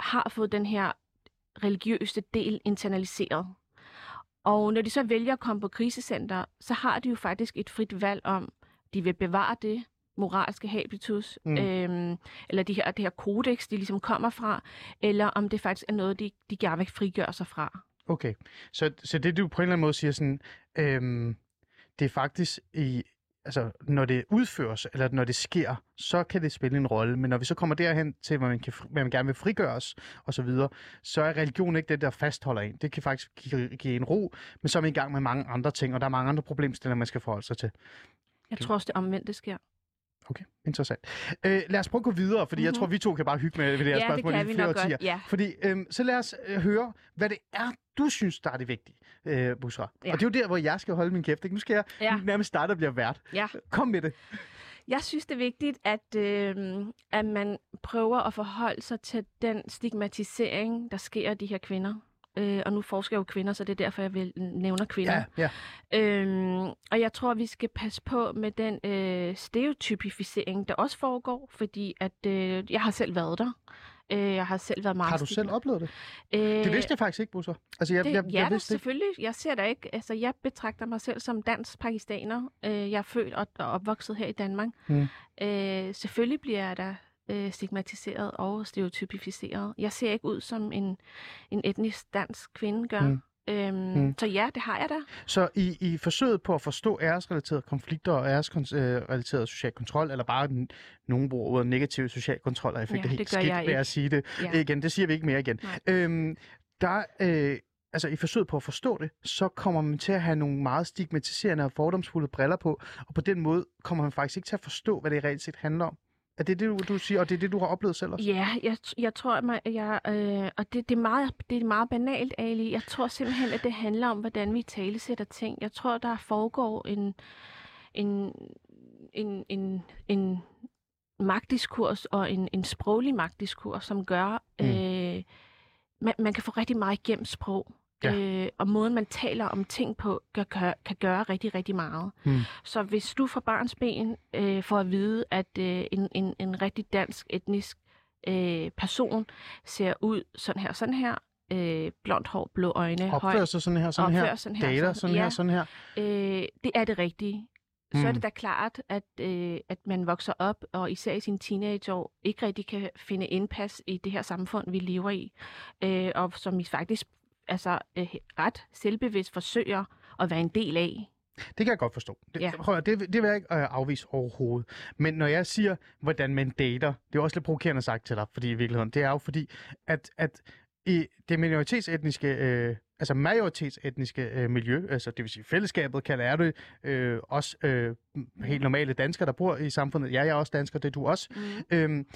har fået den her religiøse del internaliseret. Og når de så vælger at komme på krisecenter, så har de jo faktisk et frit valg om, de vil bevare det moralske habitus, mm. øhm, eller de her, det her kodex, de ligesom kommer fra, eller om det faktisk er noget, de, de gerne vil frigøre sig fra. Okay, så, så det du på en eller anden måde siger, sådan, øhm, det er faktisk, i, altså, når det udføres, eller når det sker, så kan det spille en rolle, men når vi så kommer derhen til, hvad man, kan, hvad man gerne vil frigøres osv., så, så er religion ikke det, der fastholder en. Det kan faktisk give, give en ro, men så er man i gang med mange andre ting, og der er mange andre problemstillinger, man skal forholde sig til. Jeg okay. tror også, det omvendt det sker. Okay, interessant. Øh, lad os prøve at gå videre, fordi mm-hmm. jeg tror, vi to kan bare hygge med det her ja, spørgsmål det kan i vi flere nok godt, ja. Fordi øh, så lad os øh, høre, hvad det er, du synes, der er det vigtige, øh, Bushra. Ja. Og det er jo der, hvor jeg skal holde min kæft. Ikke? Nu skal jeg ja. nærmest starte og blive vært. Ja. Kom med det. Jeg synes, det er vigtigt, at, øh, at man prøver at forholde sig til den stigmatisering, der sker af de her kvinder. Øh, og nu forsker jeg jo kvinder, så det er derfor, jeg vil nævner kvinder. Ja, ja. Øhm, og jeg tror, vi skal passe på med den øh, stereotypificering, der også foregår, fordi at øh, jeg har selv været der. Øh, jeg har selv været meget Har du stigende. selv oplevet det? Øh, det vidste jeg faktisk ikke, Bushra. Altså, jeg, det, jeg, jeg, ja, jeg selvfølgelig. Ikke. Jeg ser da ikke. Altså, jeg betragter mig selv som dansk-pakistaner. Øh, jeg er født og, og opvokset her i Danmark. Mm. Øh, selvfølgelig bliver jeg da stigmatiseret og stereotypificeret. Jeg ser ikke ud som en, en etnisk dansk kvinde gør. Mm. Øhm, mm. Så ja, det har jeg da. Så i, i forsøget på at forstå æresrelaterede konflikter og æresrelateret social kontrol, eller bare den, nogen bruger ordet negativ social kontrol, og jeg fik ja, det helt skidt ved at sige det ja. igen. Det siger vi ikke mere igen. Øhm, der øh, altså i forsøget på at forstå det, så kommer man til at have nogle meget stigmatiserende og fordomsfulde briller på, og på den måde kommer man faktisk ikke til at forstå, hvad det reelt set handler om. Er det det, du, du siger, og det er det, du har oplevet selv også? Ja, jeg, jeg tror, at jeg, øh, og det, det, er meget, det er meget banalt, Ali. Jeg tror simpelthen, at det handler om, hvordan vi talesætter ting. Jeg tror, der foregår en, en, en, en, en magtdiskurs og en, en sproglig magtdiskurs, som gør, mm. øh, man, man kan få rigtig meget igennem sprog. Ja. Øh, og måden, man taler om ting på, gør, gør, kan gøre rigtig, rigtig meget. Mm. Så hvis du fra barns ben øh, får at vide, at øh, en, en, en rigtig dansk, etnisk øh, person ser ud sådan her, sådan her, øh, blondt hår, blå øjne, opfører sig sådan her, sådan her, sådan her, dater, sådan her, sådan her. Øh, det er det rigtige. Mm. Så er det da klart, at, øh, at man vokser op, og især i sine teenageår, ikke rigtig kan finde indpas i det her samfund, vi lever i. Øh, og som I faktisk altså øh, ret selvbevidst forsøger at være en del af. Det kan jeg godt forstå. Det, ja. prøv, det, det vil jeg ikke øh, afvise overhovedet. Men når jeg siger, hvordan man dater, det er også lidt provokerende sagt til dig, fordi i virkeligheden, det er jo fordi, at, at i det minoritetsetniske, øh, altså majoritetsetniske øh, miljø, altså det vil sige fællesskabet, kalder det øh, også øh, helt normale danskere, der bor i samfundet. Ja, jeg er også dansker, det er du også. Mm. Øhm,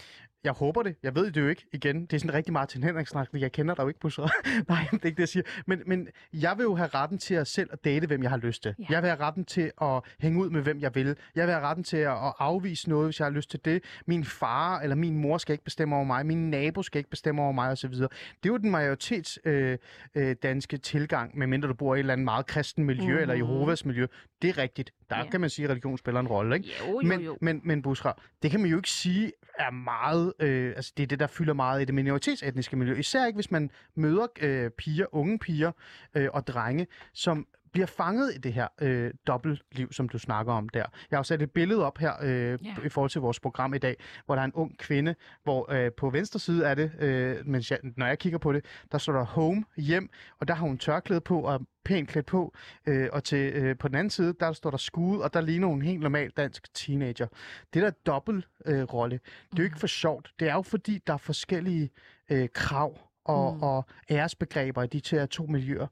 Jeg håber det. Jeg ved det jo ikke. Igen, det er sådan rigtig Martin Henriksen, jeg kender dig jo ikke, Bushra. Nej, det er ikke det, jeg siger. Men, men jeg vil jo have retten til at selv at date, hvem jeg har lyst til. Yeah. Jeg vil have retten til at hænge ud med, hvem jeg vil. Jeg vil have retten til at afvise noget, hvis jeg har lyst til det. Min far eller min mor skal ikke bestemme over mig. Min nabo skal ikke bestemme over mig osv. Det er jo den majoritets øh, øh, danske tilgang, medmindre du bor i et eller andet meget kristen miljø mm-hmm. eller Jehovas miljø. Det er rigtigt. Der yeah. kan man sige, at religion spiller en rolle, ikke? Jo, jo, men, jo. Men, men Bushra, det kan man jo ikke sige er meget, øh, altså det er det, der fylder meget i det minoritetsetniske miljø. Især ikke, hvis man møder øh, piger, unge piger øh, og drenge, som bliver fanget i det her øh, dobbeltliv, som du snakker om der. Jeg har jo sat et billede op her øh, yeah. i forhold til vores program i dag, hvor der er en ung kvinde, hvor øh, på venstre side er det, øh, mens jeg, når jeg kigger på det, der står der home, hjem, og der har hun tørklæde på og pænt klædt på, øh, og til, øh, på den anden side, der står der skude, og der ligner hun en helt normal dansk teenager. Det der dobbeltrolle, øh, det er jo ikke for sjovt. Det er jo fordi, der er forskellige øh, krav og, mm. og æresbegreber i de her to miljøer.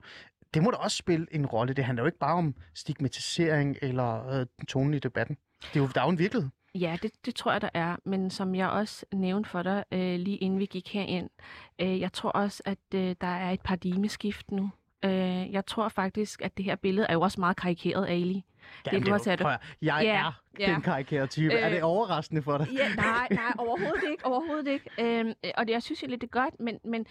Det må da også spille en rolle. Det handler jo ikke bare om stigmatisering eller øh, tonen i debatten. Det er jo, der er jo en virkelighed. Ja, det, det tror jeg, der er. Men som jeg også nævnte for dig, øh, lige inden vi gik herind, øh, jeg tror også, at øh, der er et paradigmeskift nu. Øh, jeg tror faktisk, at det her billede er jo også meget karikeret, Ali. Jamen, det, det er jo, jeg yeah, er yeah. den karikerede type. Øh, er det overraskende for dig? Yeah, nej, nej, overhovedet ikke. Overhovedet ikke. Øhm, og det, jeg synes egentlig, det er godt, men, men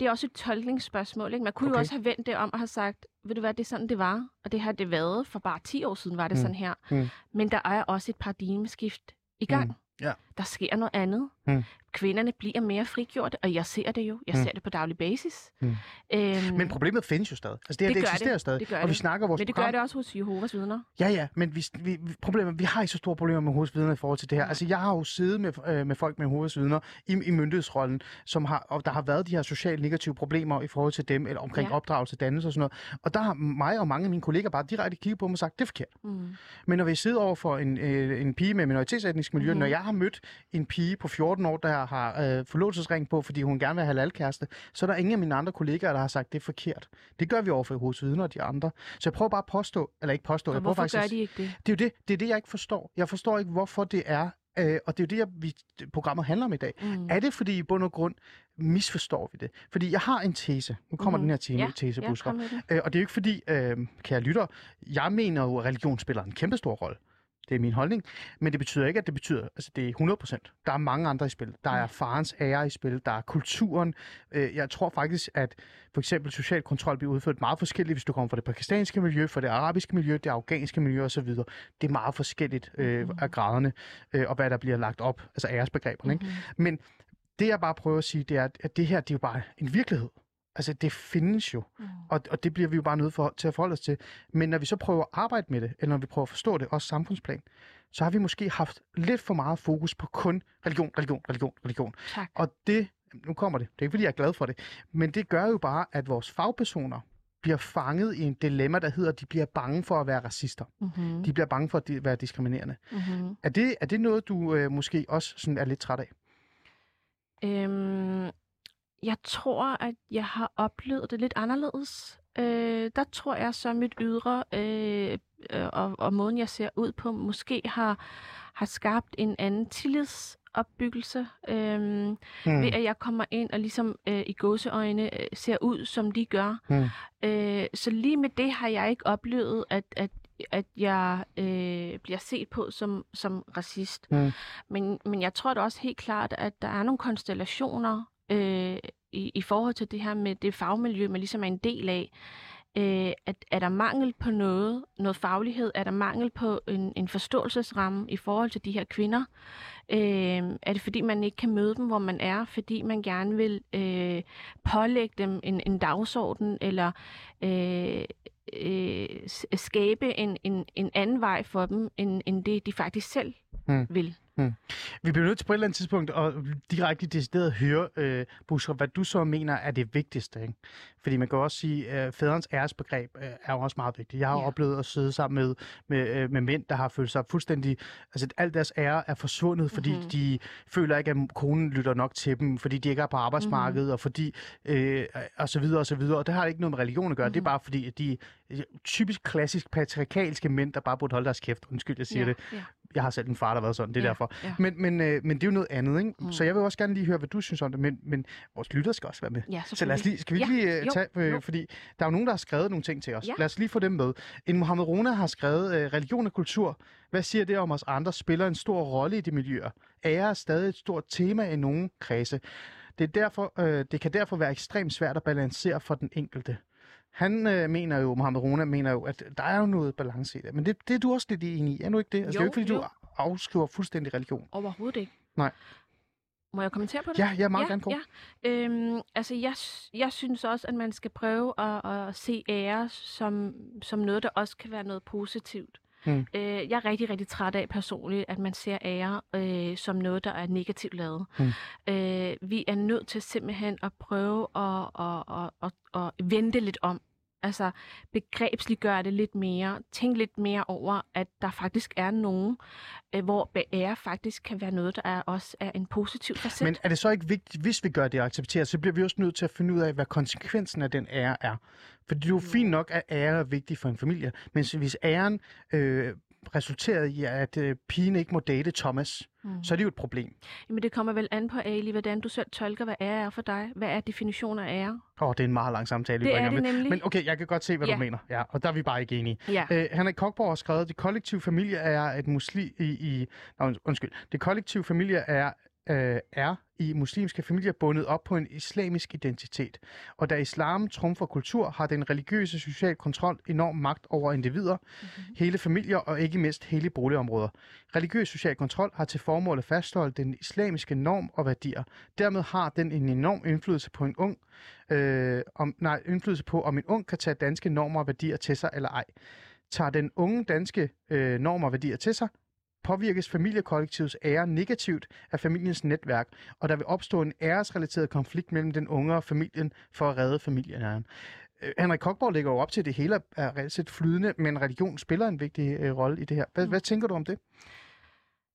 det er også et tolkningsspørgsmål. Ikke? Man kunne okay. jo også have vendt det om og have sagt, ved du hvad, det er sådan, det var. Og det har det været. For bare ti år siden var det mm. sådan her. Mm. Men der er også et paradigmeskift i gang. Mm. Yeah. Der sker noget andet. Mm. Kvinderne bliver mere frigjorte, og jeg ser det jo. Jeg ser mm. det på daglig basis. Mm. Øhm, men problemet findes jo stadig. Altså det, her, det, det eksisterer det. stadig. Det og vi snakker vores men det program. gør det også hos Jehovas vidner. Ja, ja, men vi, vi, problemet, vi har ikke så store problemer med Jehovas vidner i forhold til det her. Mm. Altså jeg har jo siddet med, øh, med folk med Jehovas vidner i, i myndighedsrollen, som har, og der har været de her socialt negative problemer i forhold til dem, eller omkring ja. opdragelse, dannelse og sådan noget. Og der har mig og mange af mine kolleger bare direkte kigget på mig og sagt, det er forkert. Mm. Men når vi sidder over for en, øh, en pige med minoritetsetnisk miljø, mm. når jeg har mødt en pige på fjorten år, der har øh, forlovelsesring på, fordi hun gerne vil have halalkæreste, så er der ingen af mine andre kollegaer, der har sagt, det er forkert. Det gør vi overfor Jehovas vidner og de andre. Så jeg prøver bare at påstå, eller ikke påstå. Jeg prøver faktisk, gør de ikke det? Det er jo det, det er det, jeg ikke forstår. Jeg forstår ikke, hvorfor det er, øh, og det er jo det, vi, programmet handler om i dag. Mm. Er det, fordi i bund og grund misforstår vi det? Fordi jeg har en tese. Nu kommer mm. den her tese, ja, tese ja, Bushra. Øh, og det er jo ikke fordi, øh, kære lytter, jeg mener jo, at religion spiller en kæmpestor rolle. Det er min holdning, men det betyder ikke, at det betyder, altså det er hundrede procent. Der er mange andre i spil. Der er farens ære i spil, der er kulturen. Jeg tror faktisk, at for eksempel social kontrol bliver udført meget forskelligt, hvis du kommer fra det pakistanske miljø, fra det arabiske miljø, det afghanske miljø osv. Det er meget forskelligt øh, af graderne, øh, og hvad der bliver lagt op, altså æresbegreberne. Ikke? Mm-hmm. Men det jeg bare prøver at sige, det er, at det her, det er jo bare en virkelighed. Altså, det findes jo, mm. og, og det bliver vi jo bare nødt for, til at forholde os til. Men når vi så prøver at arbejde med det, eller når vi prøver at forstå det, også samfundsplan, så har vi måske haft lidt for meget fokus på kun religion, religion, religion, religion. Tak. Og det, nu kommer det, det er ikke fordi jeg er glad for det, men det gør jo bare, at vores fagpersoner bliver fanget i en dilemma, der hedder, at de bliver bange for at være racister. Mm-hmm. De bliver bange for at være diskriminerende. Mm-hmm. Er det, er det noget, du øh, måske også sådan er lidt træt af? Øhm... Jeg tror, at jeg har oplevet det lidt anderledes. Øh, der tror jeg så, mit ydre øh, og, og måden, jeg ser ud på, måske har, har skabt en anden tillidsopbyggelse. Øh, mm. Ved at jeg kommer ind og ligesom øh, i gåseøjne ser ud, som de gør. Mm. Øh, så lige med det har jeg ikke oplevet, at, at at jeg øh, bliver set på som, som racist. Mm. Men, men jeg tror da også helt klart, at der er nogle konstellationer, Øh, i, i forhold til det her med det fagmiljø, man ligesom er en del af, øh, at er der mangel på noget, noget faglighed, er der mangel på en, en forståelsesramme i forhold til de her kvinder, øh, er det fordi, man ikke kan møde dem, hvor man er, fordi man gerne vil øh, pålægge dem en, en dagsorden, eller øh, øh, skabe en, en, en anden vej for dem, end, end det, de faktisk selv mm. vil. Hmm. Vi bliver nødt til på et eller andet tidspunkt at direkte decideret høre, øh, Bushra, hvad du så mener er det vigtigste. Ikke? Fordi man kan også sige, at øh, fædrens æresbegreb øh, er jo også meget vigtigt. Jeg har yeah. oplevet at sidde sammen med, med, øh, med mænd, der har følt sig fuldstændig... Altså, alt deres ære er forsvundet, fordi mm-hmm. de føler ikke, at konen lytter nok til dem, fordi de ikke er på arbejdsmarkedet, mm-hmm. og fordi... Øh, og så videre, og så videre. Og det har ikke noget med religion at gøre. Mm-hmm. Det er bare fordi, at de typisk klassisk patriarkalske mænd, der bare burde holde deres kæft. Undskyld, jeg siger yeah. det. Yeah. Jeg har selv en far, der har været sådan, det er yeah. derfor. Ja. Men, men, øh, men det er jo noget andet, ikke? Mm. Så jeg vil også gerne lige høre, hvad du synes om det, men, men vores lytter skal også være med. Ja, så lad os lige, skal vi ja. lige uh, tage, øh, jo, fordi der er jo nogen, der har skrevet nogle ting til os. Ja. Lad os lige få dem med. En Mohammed Rona har skrevet, øh, religion og kultur, hvad siger det om os andre, spiller en stor rolle i de miljøer. Ære er stadig et stort tema i nogle kredse. Det, er derfor, øh, det kan derfor være ekstremt svært at balancere for den enkelte. Han øh, mener jo, Mohammed Rona mener jo, at der er jo noget balance i det, men det, det er du også lidt enig i, er du ikke det? Altså, jo, det er jo ikke, fordi jo. du afskriver fuldstændig religion. Overhovedet ikke. Nej. Må jeg kommentere på det? Ja, jeg er meget ja, gerne ja. øhm, Altså, jeg, jeg synes også, at man skal prøve at, at se ære som, som noget, der også kan være noget positivt. Mm. Øh, jeg er rigtig, rigtig træt af personligt, at man ser ære øh, som noget, der er negativt lavet. Mm. Øh, vi er nødt til simpelthen at prøve at, at, at, at, at vente lidt om. Altså begrebsliggøre det lidt mere. Tænk lidt mere over, at der faktisk er nogen, øh, hvor ære faktisk kan være noget, der er også er en positiv facet. Men er det så ikke vigtigt, hvis vi gør det og accepterer, så bliver vi også nødt til at finde ud af, hvad konsekvensen af den ære er. For det er jo mm. fint nok, at ære er vigtig for en familie, men hvis æren øh, resulteret i, at øh, pigen ikke må date Thomas, mm. så er det jo et problem. Jamen det kommer vel an på, Ali, hvordan du selv tolker, hvad ære er for dig. Hvad er definitionen af ære? Åh, oh, det er en meget lang samtale. Det er det nemlig. Men okay, jeg kan godt se, hvad ja. du mener. Ja, og der er vi bare ikke enige. Ja. Øh, Henrik Kokborg har skrevet, at det kollektive familie er et muslim i... i nå, undskyld. Det kollektive familie er... Øh, er i muslimske familier bundet op på en islamisk identitet. Og da islam trumfer kultur, har den religiøse social kontrol enorm magt over individer, mm-hmm. hele familier og ikke mindst hele boligområder. Religiøs social kontrol har til formål at fastholde den islamiske norm og værdier. Dermed har den en enorm indflydelse på en ung, øh, om, nej, indflydelse på, om en ung kan tage danske normer og værdier til sig eller ej. Tager den unge danske øh, normer og værdier til sig, påvirkes familiekollektivets ære negativt af familiens netværk, og der vil opstå en æresrelateret konflikt mellem den unge og familien for at redde familien. Øh, Henrik Kokborg lægger jo op til, det hele er relativt flydende, men religion spiller en vigtig øh, rolle i det her. Hvad, mm. hvad tænker du om det?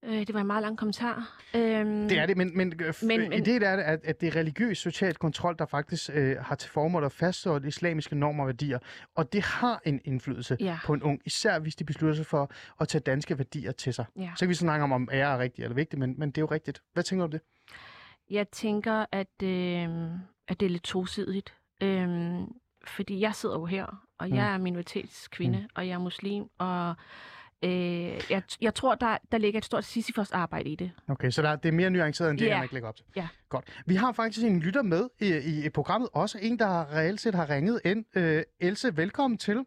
Øh, det var en meget lang kommentar. Øhm, det er det, men, men, øh, men idéen er, at, at det er religiøs social kontrol, der faktisk øh, har til formål at fastholde islamiske normer og værdier, og det har en indflydelse ja. på en ung, især hvis de beslutter sig for at tage danske værdier til sig. Ja. Så kan vi snakke om, om ære er rigtigt eller vigtigt, men, men det er jo rigtigt. Hvad tænker du om det? Jeg tænker, at, øh, at det er lidt tosidigt, øh, fordi jeg sidder jo her, og jeg mm. er minoritetskvinde, mm. og jeg er muslim, og... Øh, jeg, jeg tror, der, der ligger et stort Sisyfos arbejde i det. Okay, så der, det er mere nuanceret, end det, yeah. jeg ikke lægger op til. Yeah. Godt. Vi har faktisk en lytter med i, i, i programmet, også en, der reelt set har ringet ind. Øh, Else, velkommen til.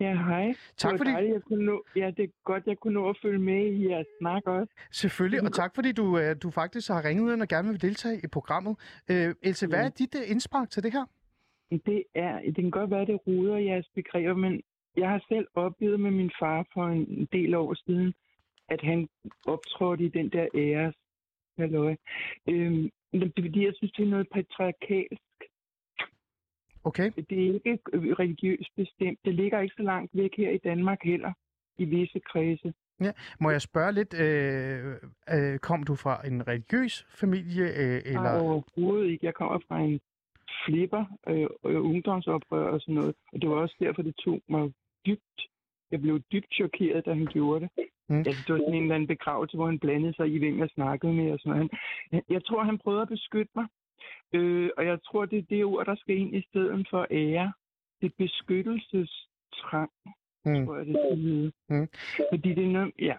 Ja, hej. Tak fordi... dejligt, jeg kunne nå... Ja, det er godt, jeg kunne nå at følge med i jeres snak også. Selvfølgelig, og tak fordi du, øh, du faktisk har ringet ind og gerne vil deltage i programmet. Øh, Else, ja. hvad er dit øh, indspark til det her? Det er, det kan godt være, det ruder jeres begreber, men jeg har selv oplevet med min far for en del år siden, at han optrådte i den der æres. Halløj. Øhm, fordi jeg synes, det er noget patriarkalsk. Okay. Det er ikke religiøst bestemt. Det ligger ikke så langt væk her i Danmark heller, i visse kredse. Ja. Må jeg spørge lidt, øh, øh, kom du fra en religiøs familie? Øh, eller? Nej, overhovedet ikke. Jeg kommer fra en flipper, øh, øh, ungdomsoprør og sådan noget. Og det var også derfor, det tog mig dybt. Jeg blev dybt chokeret, da han gjorde det. Mm. Altså, det var sådan en eller anden begravelse, hvor han blandede sig i, hvem jeg snakkede med. Og sådan noget. Han, jeg tror, han prøvede at beskytte mig. Øh, og jeg tror, det er det ord, der skal ind i stedet for ære. Det er beskyttelsestrang, mm. tror jeg, det skal hedde. Mm. Fordi det er noget... Ja.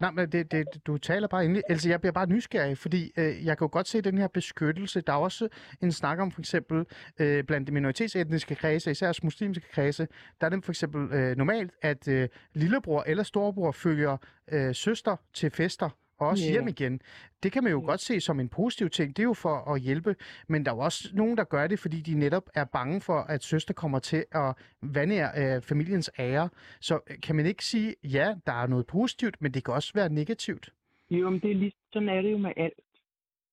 Nej, men det, det, du taler bare endelig. Altså, jeg bliver bare nysgerrig, fordi øh, jeg kan jo godt se den her beskyttelse. Der er også en snak om for eksempel øh, blandt de minoritetsetniske kredse, især muslimske kredse, der er det for eksempel øh, normalt, at øh, lillebror eller storebror følger øh, søster til fester og også yeah. hjem igen. Det kan man jo yeah. godt se som en positiv ting. Det er jo for at hjælpe, men der er også nogen, der gør det, fordi de netop er bange for, at søster kommer til at vandære øh, familiens ære. Så øh, kan man ikke sige, ja, der er noget positivt, men det kan også være negativt. Jo, men det er lige, sådan er det jo med alt.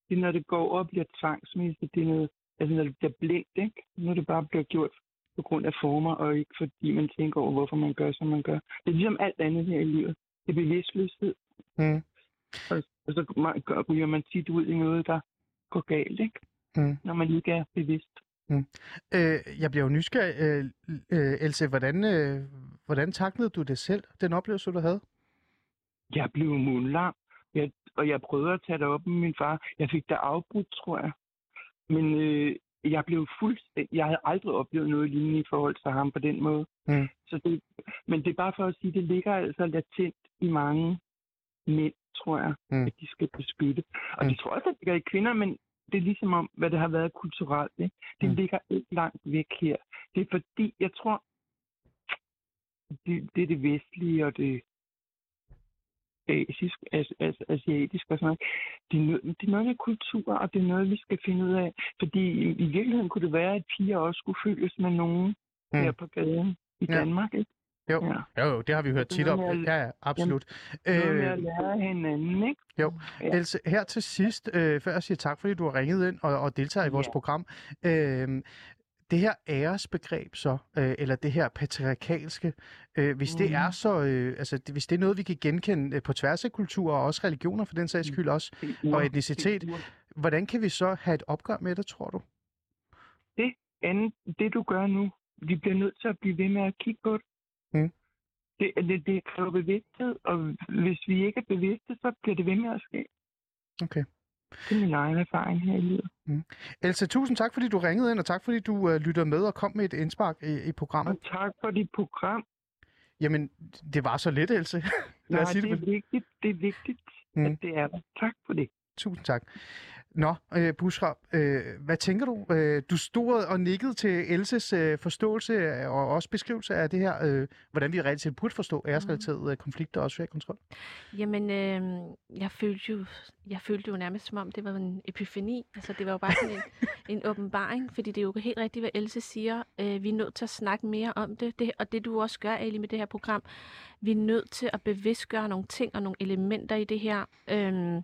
Det er, når det går op og bliver tvangsmæssigt, det er noget, altså når det bliver blindt, ikke? Når det bare bliver gjort på grund af former, og ikke fordi man tænker over, hvorfor man gør, som man gør. Det er ligesom alt andet her i livet. Det er bevidstløshed. Mm. Og så ryger man tit ud i noget, der går galt, ikke? Mm. Når man ikke er bevidst. Mm. Øh, jeg bliver jo nysgerrig, øh, øh, Else, hvordan, øh, hvordan taklede du det selv, den oplevelse, du havde? Jeg blev mundlam, jeg, og jeg prøvede at tage det op med min far. Jeg fik det afbrudt, tror jeg. Men øh, jeg blev fuldstændig... Jeg havde aldrig oplevet noget lignende i forhold til ham på den måde. Mm. Så det, men det er bare for at sige, det ligger altså latent i mange mænd, tror jeg, mm. at de skal beskytte. Og mm. det tror jeg også, at det ligger i kvinder, men det er ligesom om, hvad det har været kulturelt. Ikke? Det mm. ligger ikke langt væk her. Det er fordi, jeg tror, det, det er det vestlige og det asisk, as, as, asiatiske og sådan noget. Det er, noget, det er noget af kultur, og det er noget, vi skal finde ud af. Fordi i virkeligheden kunne det være, at piger også skulle følges med nogen mm. her på gaden i ja. Danmark, ikke? Jo. Ja. jo, jo, det har vi hørt tit om. Ja, ja, absolut. Noget med at lære hinanden, ikke? Jo. Ja. Else, her til sidst, øh, før jeg siger tak, fordi du har ringet ind og, og deltager i vores ja. program. Øh, det her æresbegreb så, øh, eller det her patriarkalske, øh, hvis mm. det er så, øh, altså det, hvis det er noget, vi kan genkende på tværs af kulturer og også religioner for den sags skyld også, ja. og etnicitet, hvordan kan vi så have et opgør med det, tror du? Det andet, det du gør nu, vi bliver nødt til at blive ved med at kigge på det. Mm. Det, det, det kræver bevidsthed, og hvis vi ikke er bevidste, så bliver det ved med at ske. Okay. Det er min egen erfaring her i livet. Mm. Elsa, tusind tak, fordi du ringede ind, og tak, fordi du øh, lytter med og kom med et indspark i, i programmet. Og tak for dit program. Jamen, det var så let, Else. Nej, det, det, er vigtigt, det er vigtigt, mm. at det er der. Tak for det. Tusind tak. Nå, øh, Bushra, øh, hvad tænker du? Øh, du stod og nikkede til Elses øh, forståelse og også beskrivelse af det her, øh, hvordan vi reelt set burde forstå æresrelaterede øh, konflikter og social kontrol. Jamen, øh, jeg, følte jo, jeg følte jo nærmest som om, det var en epifani. Altså, det var jo bare sådan en, en åbenbaring, fordi det er jo helt rigtigt, hvad Else siger. Øh, vi er nødt til at snakke mere om det, det, og det du også gør, Ali, med det her program. Vi er nødt til at bevidstgøre nogle ting og nogle elementer i det her. Øh,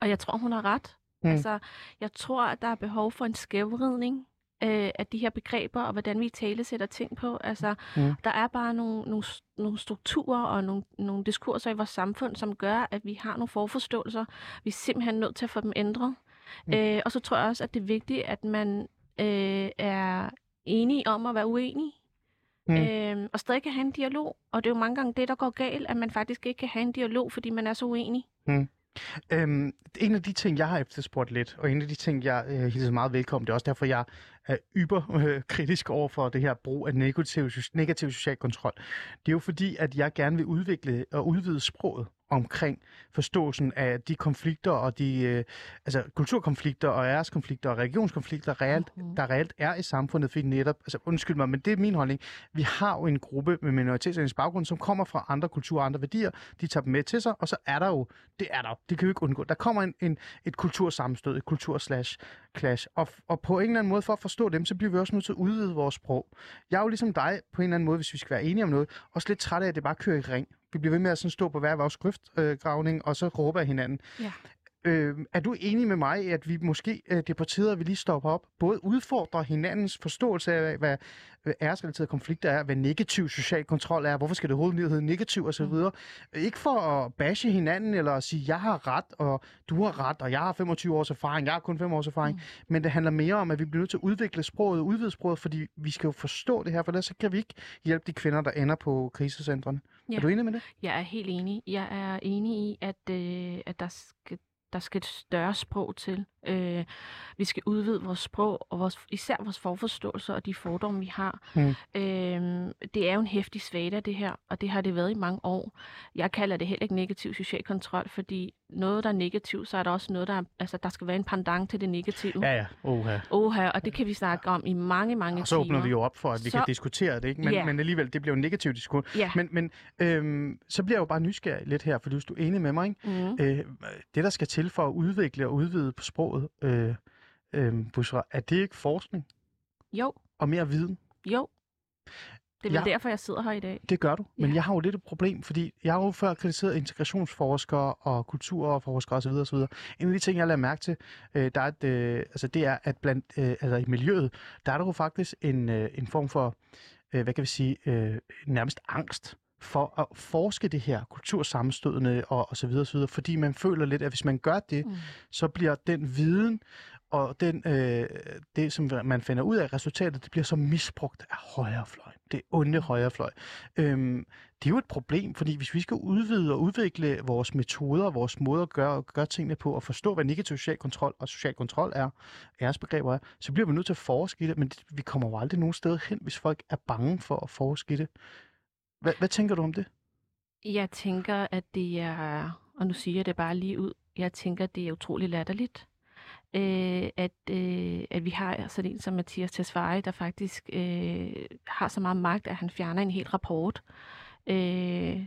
Og jeg tror, hun har ret. Mm. Altså, jeg tror, at der er behov for en skævvridning øh, af de her begreber, og hvordan vi talesætter ting på. Altså, mm. der er bare nogle, nogle, nogle strukturer og nogle, nogle diskurser i vores samfund, som gør, at vi har nogle forforståelser. Vi er simpelthen nødt til at få dem ændret. Mm. Øh, og så tror jeg også, at det er vigtigt, at man øh, er enig om at være uenig. Mm. Øh, og stadig kan have en dialog. Og det er jo mange gange det, der går galt, at man faktisk ikke kan have en dialog, fordi man er så uenig. Mm. Øhm, en af de ting, jeg har efterspurgt lidt, og en af de ting, jeg øh, hilser meget velkommen, det er også derfor, jeg er yber øh, kritisk over for det her brug af negativ, negativ social kontrol. Det er jo fordi, at jeg gerne vil udvikle og udvide sproget omkring forståelsen af de konflikter og de øh, altså kulturkonflikter og æreskonflikter og religionskonflikter, reelt, mm-hmm. der reelt er i samfundet, fordi netop, altså undskyld mig, men det er min holdning. Vi har jo en gruppe med minoritetsætnisk baggrund, som kommer fra andre kulturer og andre værdier. De tager dem med til sig, og så er der jo, det er der, det kan vi ikke undgå. Der kommer en, en, et kultursammenstød, et kulturslash-clash, og, og på en eller anden måde, for at forstå dem, så bliver vi også nødt til at udvide vores sprog. Jeg er jo ligesom dig, på en eller anden måde, hvis vi skal være enige om noget, også lidt træt af, at det bare kører i ring. Vi bliver ved med at sådan stå på hver vores grøftgravning, øh, og så råbe af hinanden. Ja. Øh, er du enig med mig, at vi måske øh, deporterede, at vi lige stopper op, både udfordrer hinandens forståelse af, hvad æresrelaterede konflikter er, hvad negativ social kontrol er, hvorfor skal det overhovedet hedde negativ osv. Mm. Ikke for at bashe hinanden, eller at sige, jeg har ret, og du har ret, og jeg har femogtyve års erfaring, jeg har kun fem års erfaring, mm. men det handler mere om, at vi bliver nødt til at udvikle sproget, udvide sproget, fordi vi skal jo forstå det her, for ellers så kan vi ikke hjælpe de kvinder, der ender på krisecentrene. Ja. Er du enig med det? Jeg er helt enig. Jeg er enig i, at, øh, at der skal Der skal et større sprog til. Øh, vi skal udvide vores sprog, og vores, især vores forforståelser og de fordomme, vi har. Mm. Øh, det er jo en heftig svada, det her, og det har det været i mange år. Jeg kalder det heller ikke negativ social kontrol, fordi noget, der er negativt, så er der også noget, der er, altså, der skal være en pendant til det negative. Ja, ja. Oha. Oha, og det kan vi snakke om i mange, mange timer. Og så åbner timer. Vi jo op for, at vi så kan diskutere det, ikke? Men, ja. men alligevel, det bliver jo en negativ diskussion. Ja. Men, men øhm, så bliver jeg jo bare nysgerrig lidt her, for du er enig med mig, ikke? Mm. Øh, det, der skal til for at udvikle og udvide på sproget, øh, øh, Bushra, er det ikke forskning? Jo. Og mere viden? Jo. Det er vel jeg, derfor, jeg sidder her i dag. Det gør du, men ja. Jeg har jo lidt et problem, fordi jeg har jo før kritiseret integrationsforskere og kulturforskere osv. osv. En af de ting, jeg lader mærke til, øh, der er et, øh, altså det er, at blandt, øh, altså i miljøet, der er der jo faktisk en, øh, en form for, øh, hvad kan vi sige, øh, nærmest angst for at forske det her kultursammenstødende og, og så videre, så videre, fordi man føler lidt, at hvis man gør det, mm. så bliver den viden og den, øh, det, som man finder ud af resultatet, det bliver så misbrugt af højrefløj. Det onde højrefløj. Øhm, det er jo et problem, fordi hvis vi skal udvide og udvikle vores metoder, vores måder at gøre, gøre tingene på, og forstå, hvad negativ social kontrol og social kontrol er, æresbegreber er, så bliver vi nødt til at forske i det, men det, vi kommer jo aldrig nogen steder hen, hvis folk er bange for at forske i det. Hvad, hvad tænker du om det? Jeg tænker, at det er, og nu siger jeg det bare lige ud, jeg tænker, at det er utroligt latterligt, øh, at, øh, at vi har sådan en som Mathias Tesfaye, der faktisk øh, har så meget magt, at han fjerner en hel rapport, øh,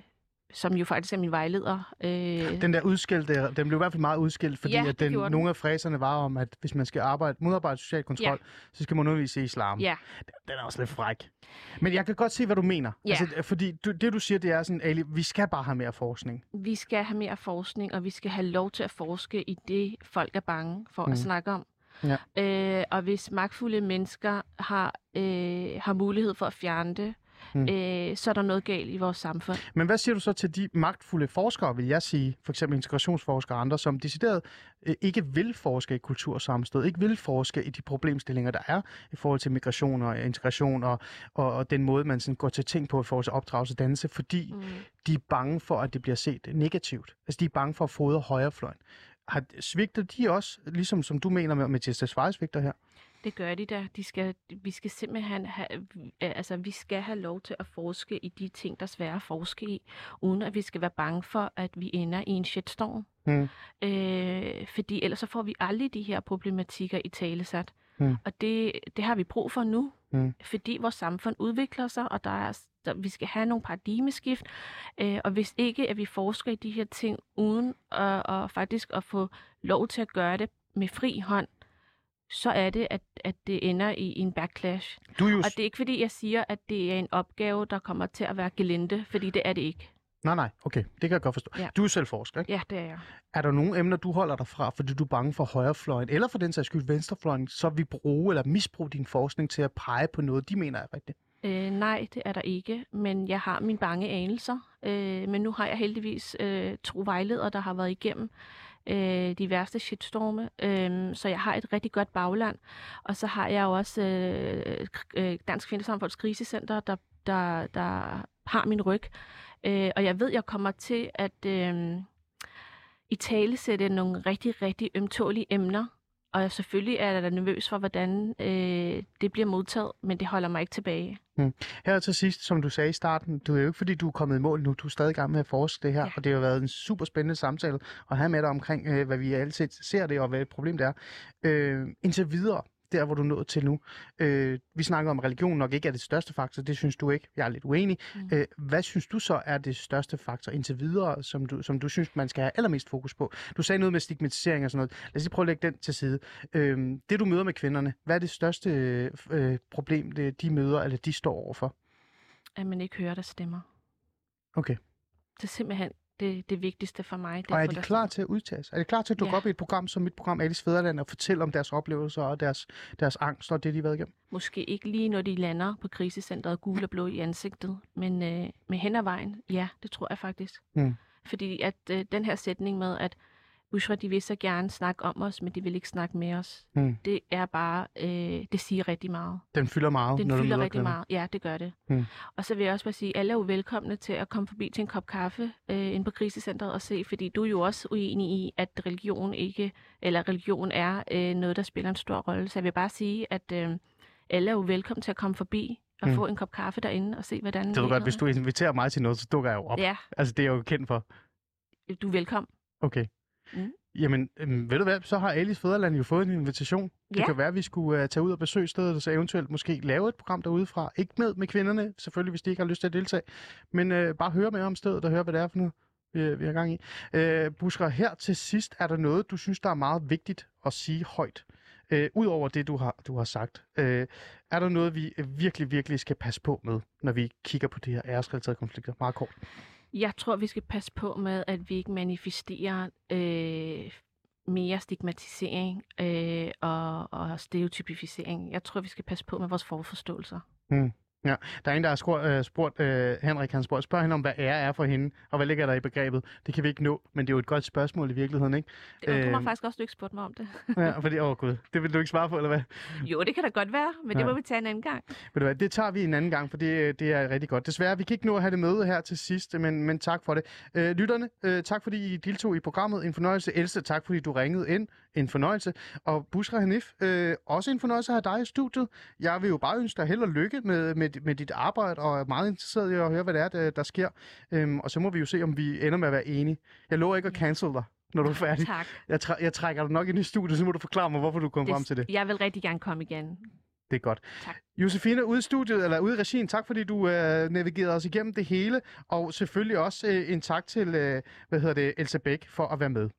som jo faktisk er min vejleder. Øh... Den der udskældte, den blev i hvert fald meget udskilt, fordi ja, at den, den. nogle af fræserne var om, at hvis man skal arbejde, modarbejde social kontrol, ja. så skal man undervise i islam. Ja. Den er også lidt fræk. Men jeg kan godt se, hvad du mener. Ja. Altså, fordi du, det, du siger, det er sådan, Ali, vi skal bare have mere forskning. Vi skal have mere forskning, og vi skal have lov til at forske i det, folk er bange for mm. at snakke om. Ja. Øh, og hvis magtfulde mennesker har, øh, har mulighed for at fjerne det, mm. øh, så er der noget galt i vores samfund. Men hvad siger du så til de magtfulde forskere, vil jeg sige, for eksempel integrationsforskere og andre, som decideret øh, ikke vil forske i kultur og sammenstød, ikke vil forske i de problemstillinger, der er i forhold til migration og integration og, og, og den måde, man sådan går til ting på i forhold til opdragelse og dannelse, fordi mm. de er bange for, at det bliver set negativt. Altså de er bange for at fodre højrefløjen. Har svigtet de også, ligesom som du mener med Mathias Tesfaye svigter her? Det gør de da. De skal, vi skal simpelthen have, altså vi skal have lov til at forske i de ting, der er svære at forske i, uden at vi skal være bange for, at vi ender i en shitstorm. Mm. Øh, fordi ellers så får vi aldrig de her problematikker i talesat. Mm. Og det, det har vi brug for nu, mm. fordi vores samfund udvikler sig, og der er, der, vi skal have nogle paradigmeskift. Øh, og hvis ikke, at vi forsker i de her ting, uden at, og faktisk at få lov til at gøre det med fri hånd, så er det, at, at det ender i en backlash. Du just... Og det er ikke, fordi jeg siger, at det er en opgave, der kommer til at være gelinde, fordi det er det ikke. Nej, nej, okay. Det kan jeg godt forstå. Ja. Du er selv forsker, ikke? Ja, det er jeg. Er der nogle emner, du holder dig fra, fordi du er bange for højrefløjen, eller for den sags skyld venstrefløjen, så vi bruger eller misbruger din forskning til at pege på noget, de mener er rigtigt? Øh, nej, det er der ikke, men jeg har mine bange anelser. Øh, men nu har jeg heldigvis øh, to vejledere, der har været igennem øh, de værste shitstorme, øh, så jeg har et rigtig godt bagland. Og så har jeg også øh, Dansk Kvindesamfunds Krisecentre, der, der, der har min ryg. Øh, og jeg ved, jeg kommer til at øh, i tale sætte nogle rigtig, rigtig ømtålige emner. Og jeg selvfølgelig er jeg nervøs for, hvordan øh, det bliver modtaget, men det holder mig ikke tilbage. Mm. Her til sidst, som du sagde i starten, det er jo ikke fordi, du er kommet i mål nu. Du er stadig i gang med at forske det her, ja. Og det har været en super spændende samtale at have med dig omkring, øh, hvad vi altid ser det, og hvad et problem det er. Øh, indtil videre, der hvor du er nået til nu. Øh, vi snakker om, religion nok ikke er det største faktor. Det synes du ikke. Jeg er lidt uenig. Mm. Øh, hvad synes du så er det største faktor indtil videre, som du, som du synes, man skal have allermest fokus på? Du sagde noget med stigmatisering og sådan noget. Lad os lige prøve at lægge den til side. Øh, det du møder med kvinderne, hvad er det største øh, problem, det, de møder eller de står overfor? At man ikke hører, der stemmer. Okay. Det er simpelthen Det, det vigtigste for mig. Det og er, er de klar der... til at udtage sig? Er de klar til at dukke ja. Op i et program som mit program Alis Fædreland og fortælle om deres oplevelser og deres, deres angst og det, de har været igennem? Måske ikke lige, når de lander på krisecentret gul og blå i ansigtet, men øh, med hen ad vejen, ja, det tror jeg faktisk. Mm. Fordi at øh, den her sætning med, at Bushra, de vil så gerne snakke om os, men de vil ikke snakke med os, mm. det er bare, øh, det siger rigtig meget. Den fylder meget? Den når fylder rigtig meget, ja, det gør det. Mm. Og så vil jeg også bare sige, at alle er jo velkomne til at komme forbi til en kop kaffe øh, inde på krisecentret og se, fordi du er jo også uenig i, at religion ikke, eller religion er øh, noget, der spiller en stor rolle. Så jeg vil bare sige, at øh, alle er jo velkomne til at komme forbi og mm. få en kop kaffe derinde og se, hvordan... Det er godt, hvis du inviterer mig til noget, så dukker jeg jo op. Ja. Altså, det er jeg jo kendt for. Du er velkommen. Okay. Mm. Jamen, ved du hvad, så har Alis Fædreland jo fået en invitation. Det ja. Kan være, at vi skulle uh, tage ud og besøge stedet, og så eventuelt måske lave et program derudefra. Ikke med med kvinderne, selvfølgelig, hvis de ikke har lyst til at deltage. Men uh, bare høre mere om stedet og høre, hvad det er for noget, vi, vi har gang i. Uh, Bushra, her til sidst, er der noget, du synes, der er meget vigtigt at sige højt? Uh, Udover det, du har, du har sagt. Uh, er der noget, vi virkelig, virkelig skal passe på med, når vi kigger på de her æresrelaterede konflikter? Meget kort. Jeg tror, vi skal passe på med, at vi ikke manifesterer øh, mere stigmatisering øh, og, og stereotypificering. Jeg tror, vi skal passe på med vores forforståelser. Mm. Ja. Der er en, der har spurgt, øh, spurgt øh, Henrik, han spurgt, spørger hende om, hvad ære er for hende, og hvad ligger der i begrebet? Det kan vi ikke nå, men det er jo et godt spørgsmål i virkeligheden, ikke? Det var, du må øh, faktisk også, du ikke spurgte mig om det. Ja, fordi, åh gud, det vil du ikke svare på, eller hvad? Jo, det kan da godt være, men ja. Det må vi tage en anden gang. Ved du hvad, det tager vi en anden gang, for det, det er rigtig godt. Desværre, vi kan ikke nå at have det møde her til sidst, men, men tak for det. Øh, lytterne, øh, tak fordi I deltog i programmet. En fornøjelse. Else, tak fordi du ringede ind. En fornøjelse. Og Bushra Hanif, øh, også en fornøjelse at have dig i studiet. Jeg vil jo bare ønske dig held og lykke med, med med dit arbejde, og er meget interesseret i at høre, hvad det er, der, der sker. Øhm, og så må vi jo se, om vi ender med at være enige. Jeg lover ikke at cancel dig, når du er færdig. Tak. Jeg, træ- jeg trækker dig nok ind i studiet, så må du forklare mig, hvorfor du kom det, frem til det. Jeg vil rigtig gerne komme igen. Det er godt. Tak. Josefine, ude i studiet, eller ude i regien, tak fordi du øh, navigerede os igennem det hele, og selvfølgelig også øh, en tak til, øh, hvad hedder det, Lisa Bæk for at være med.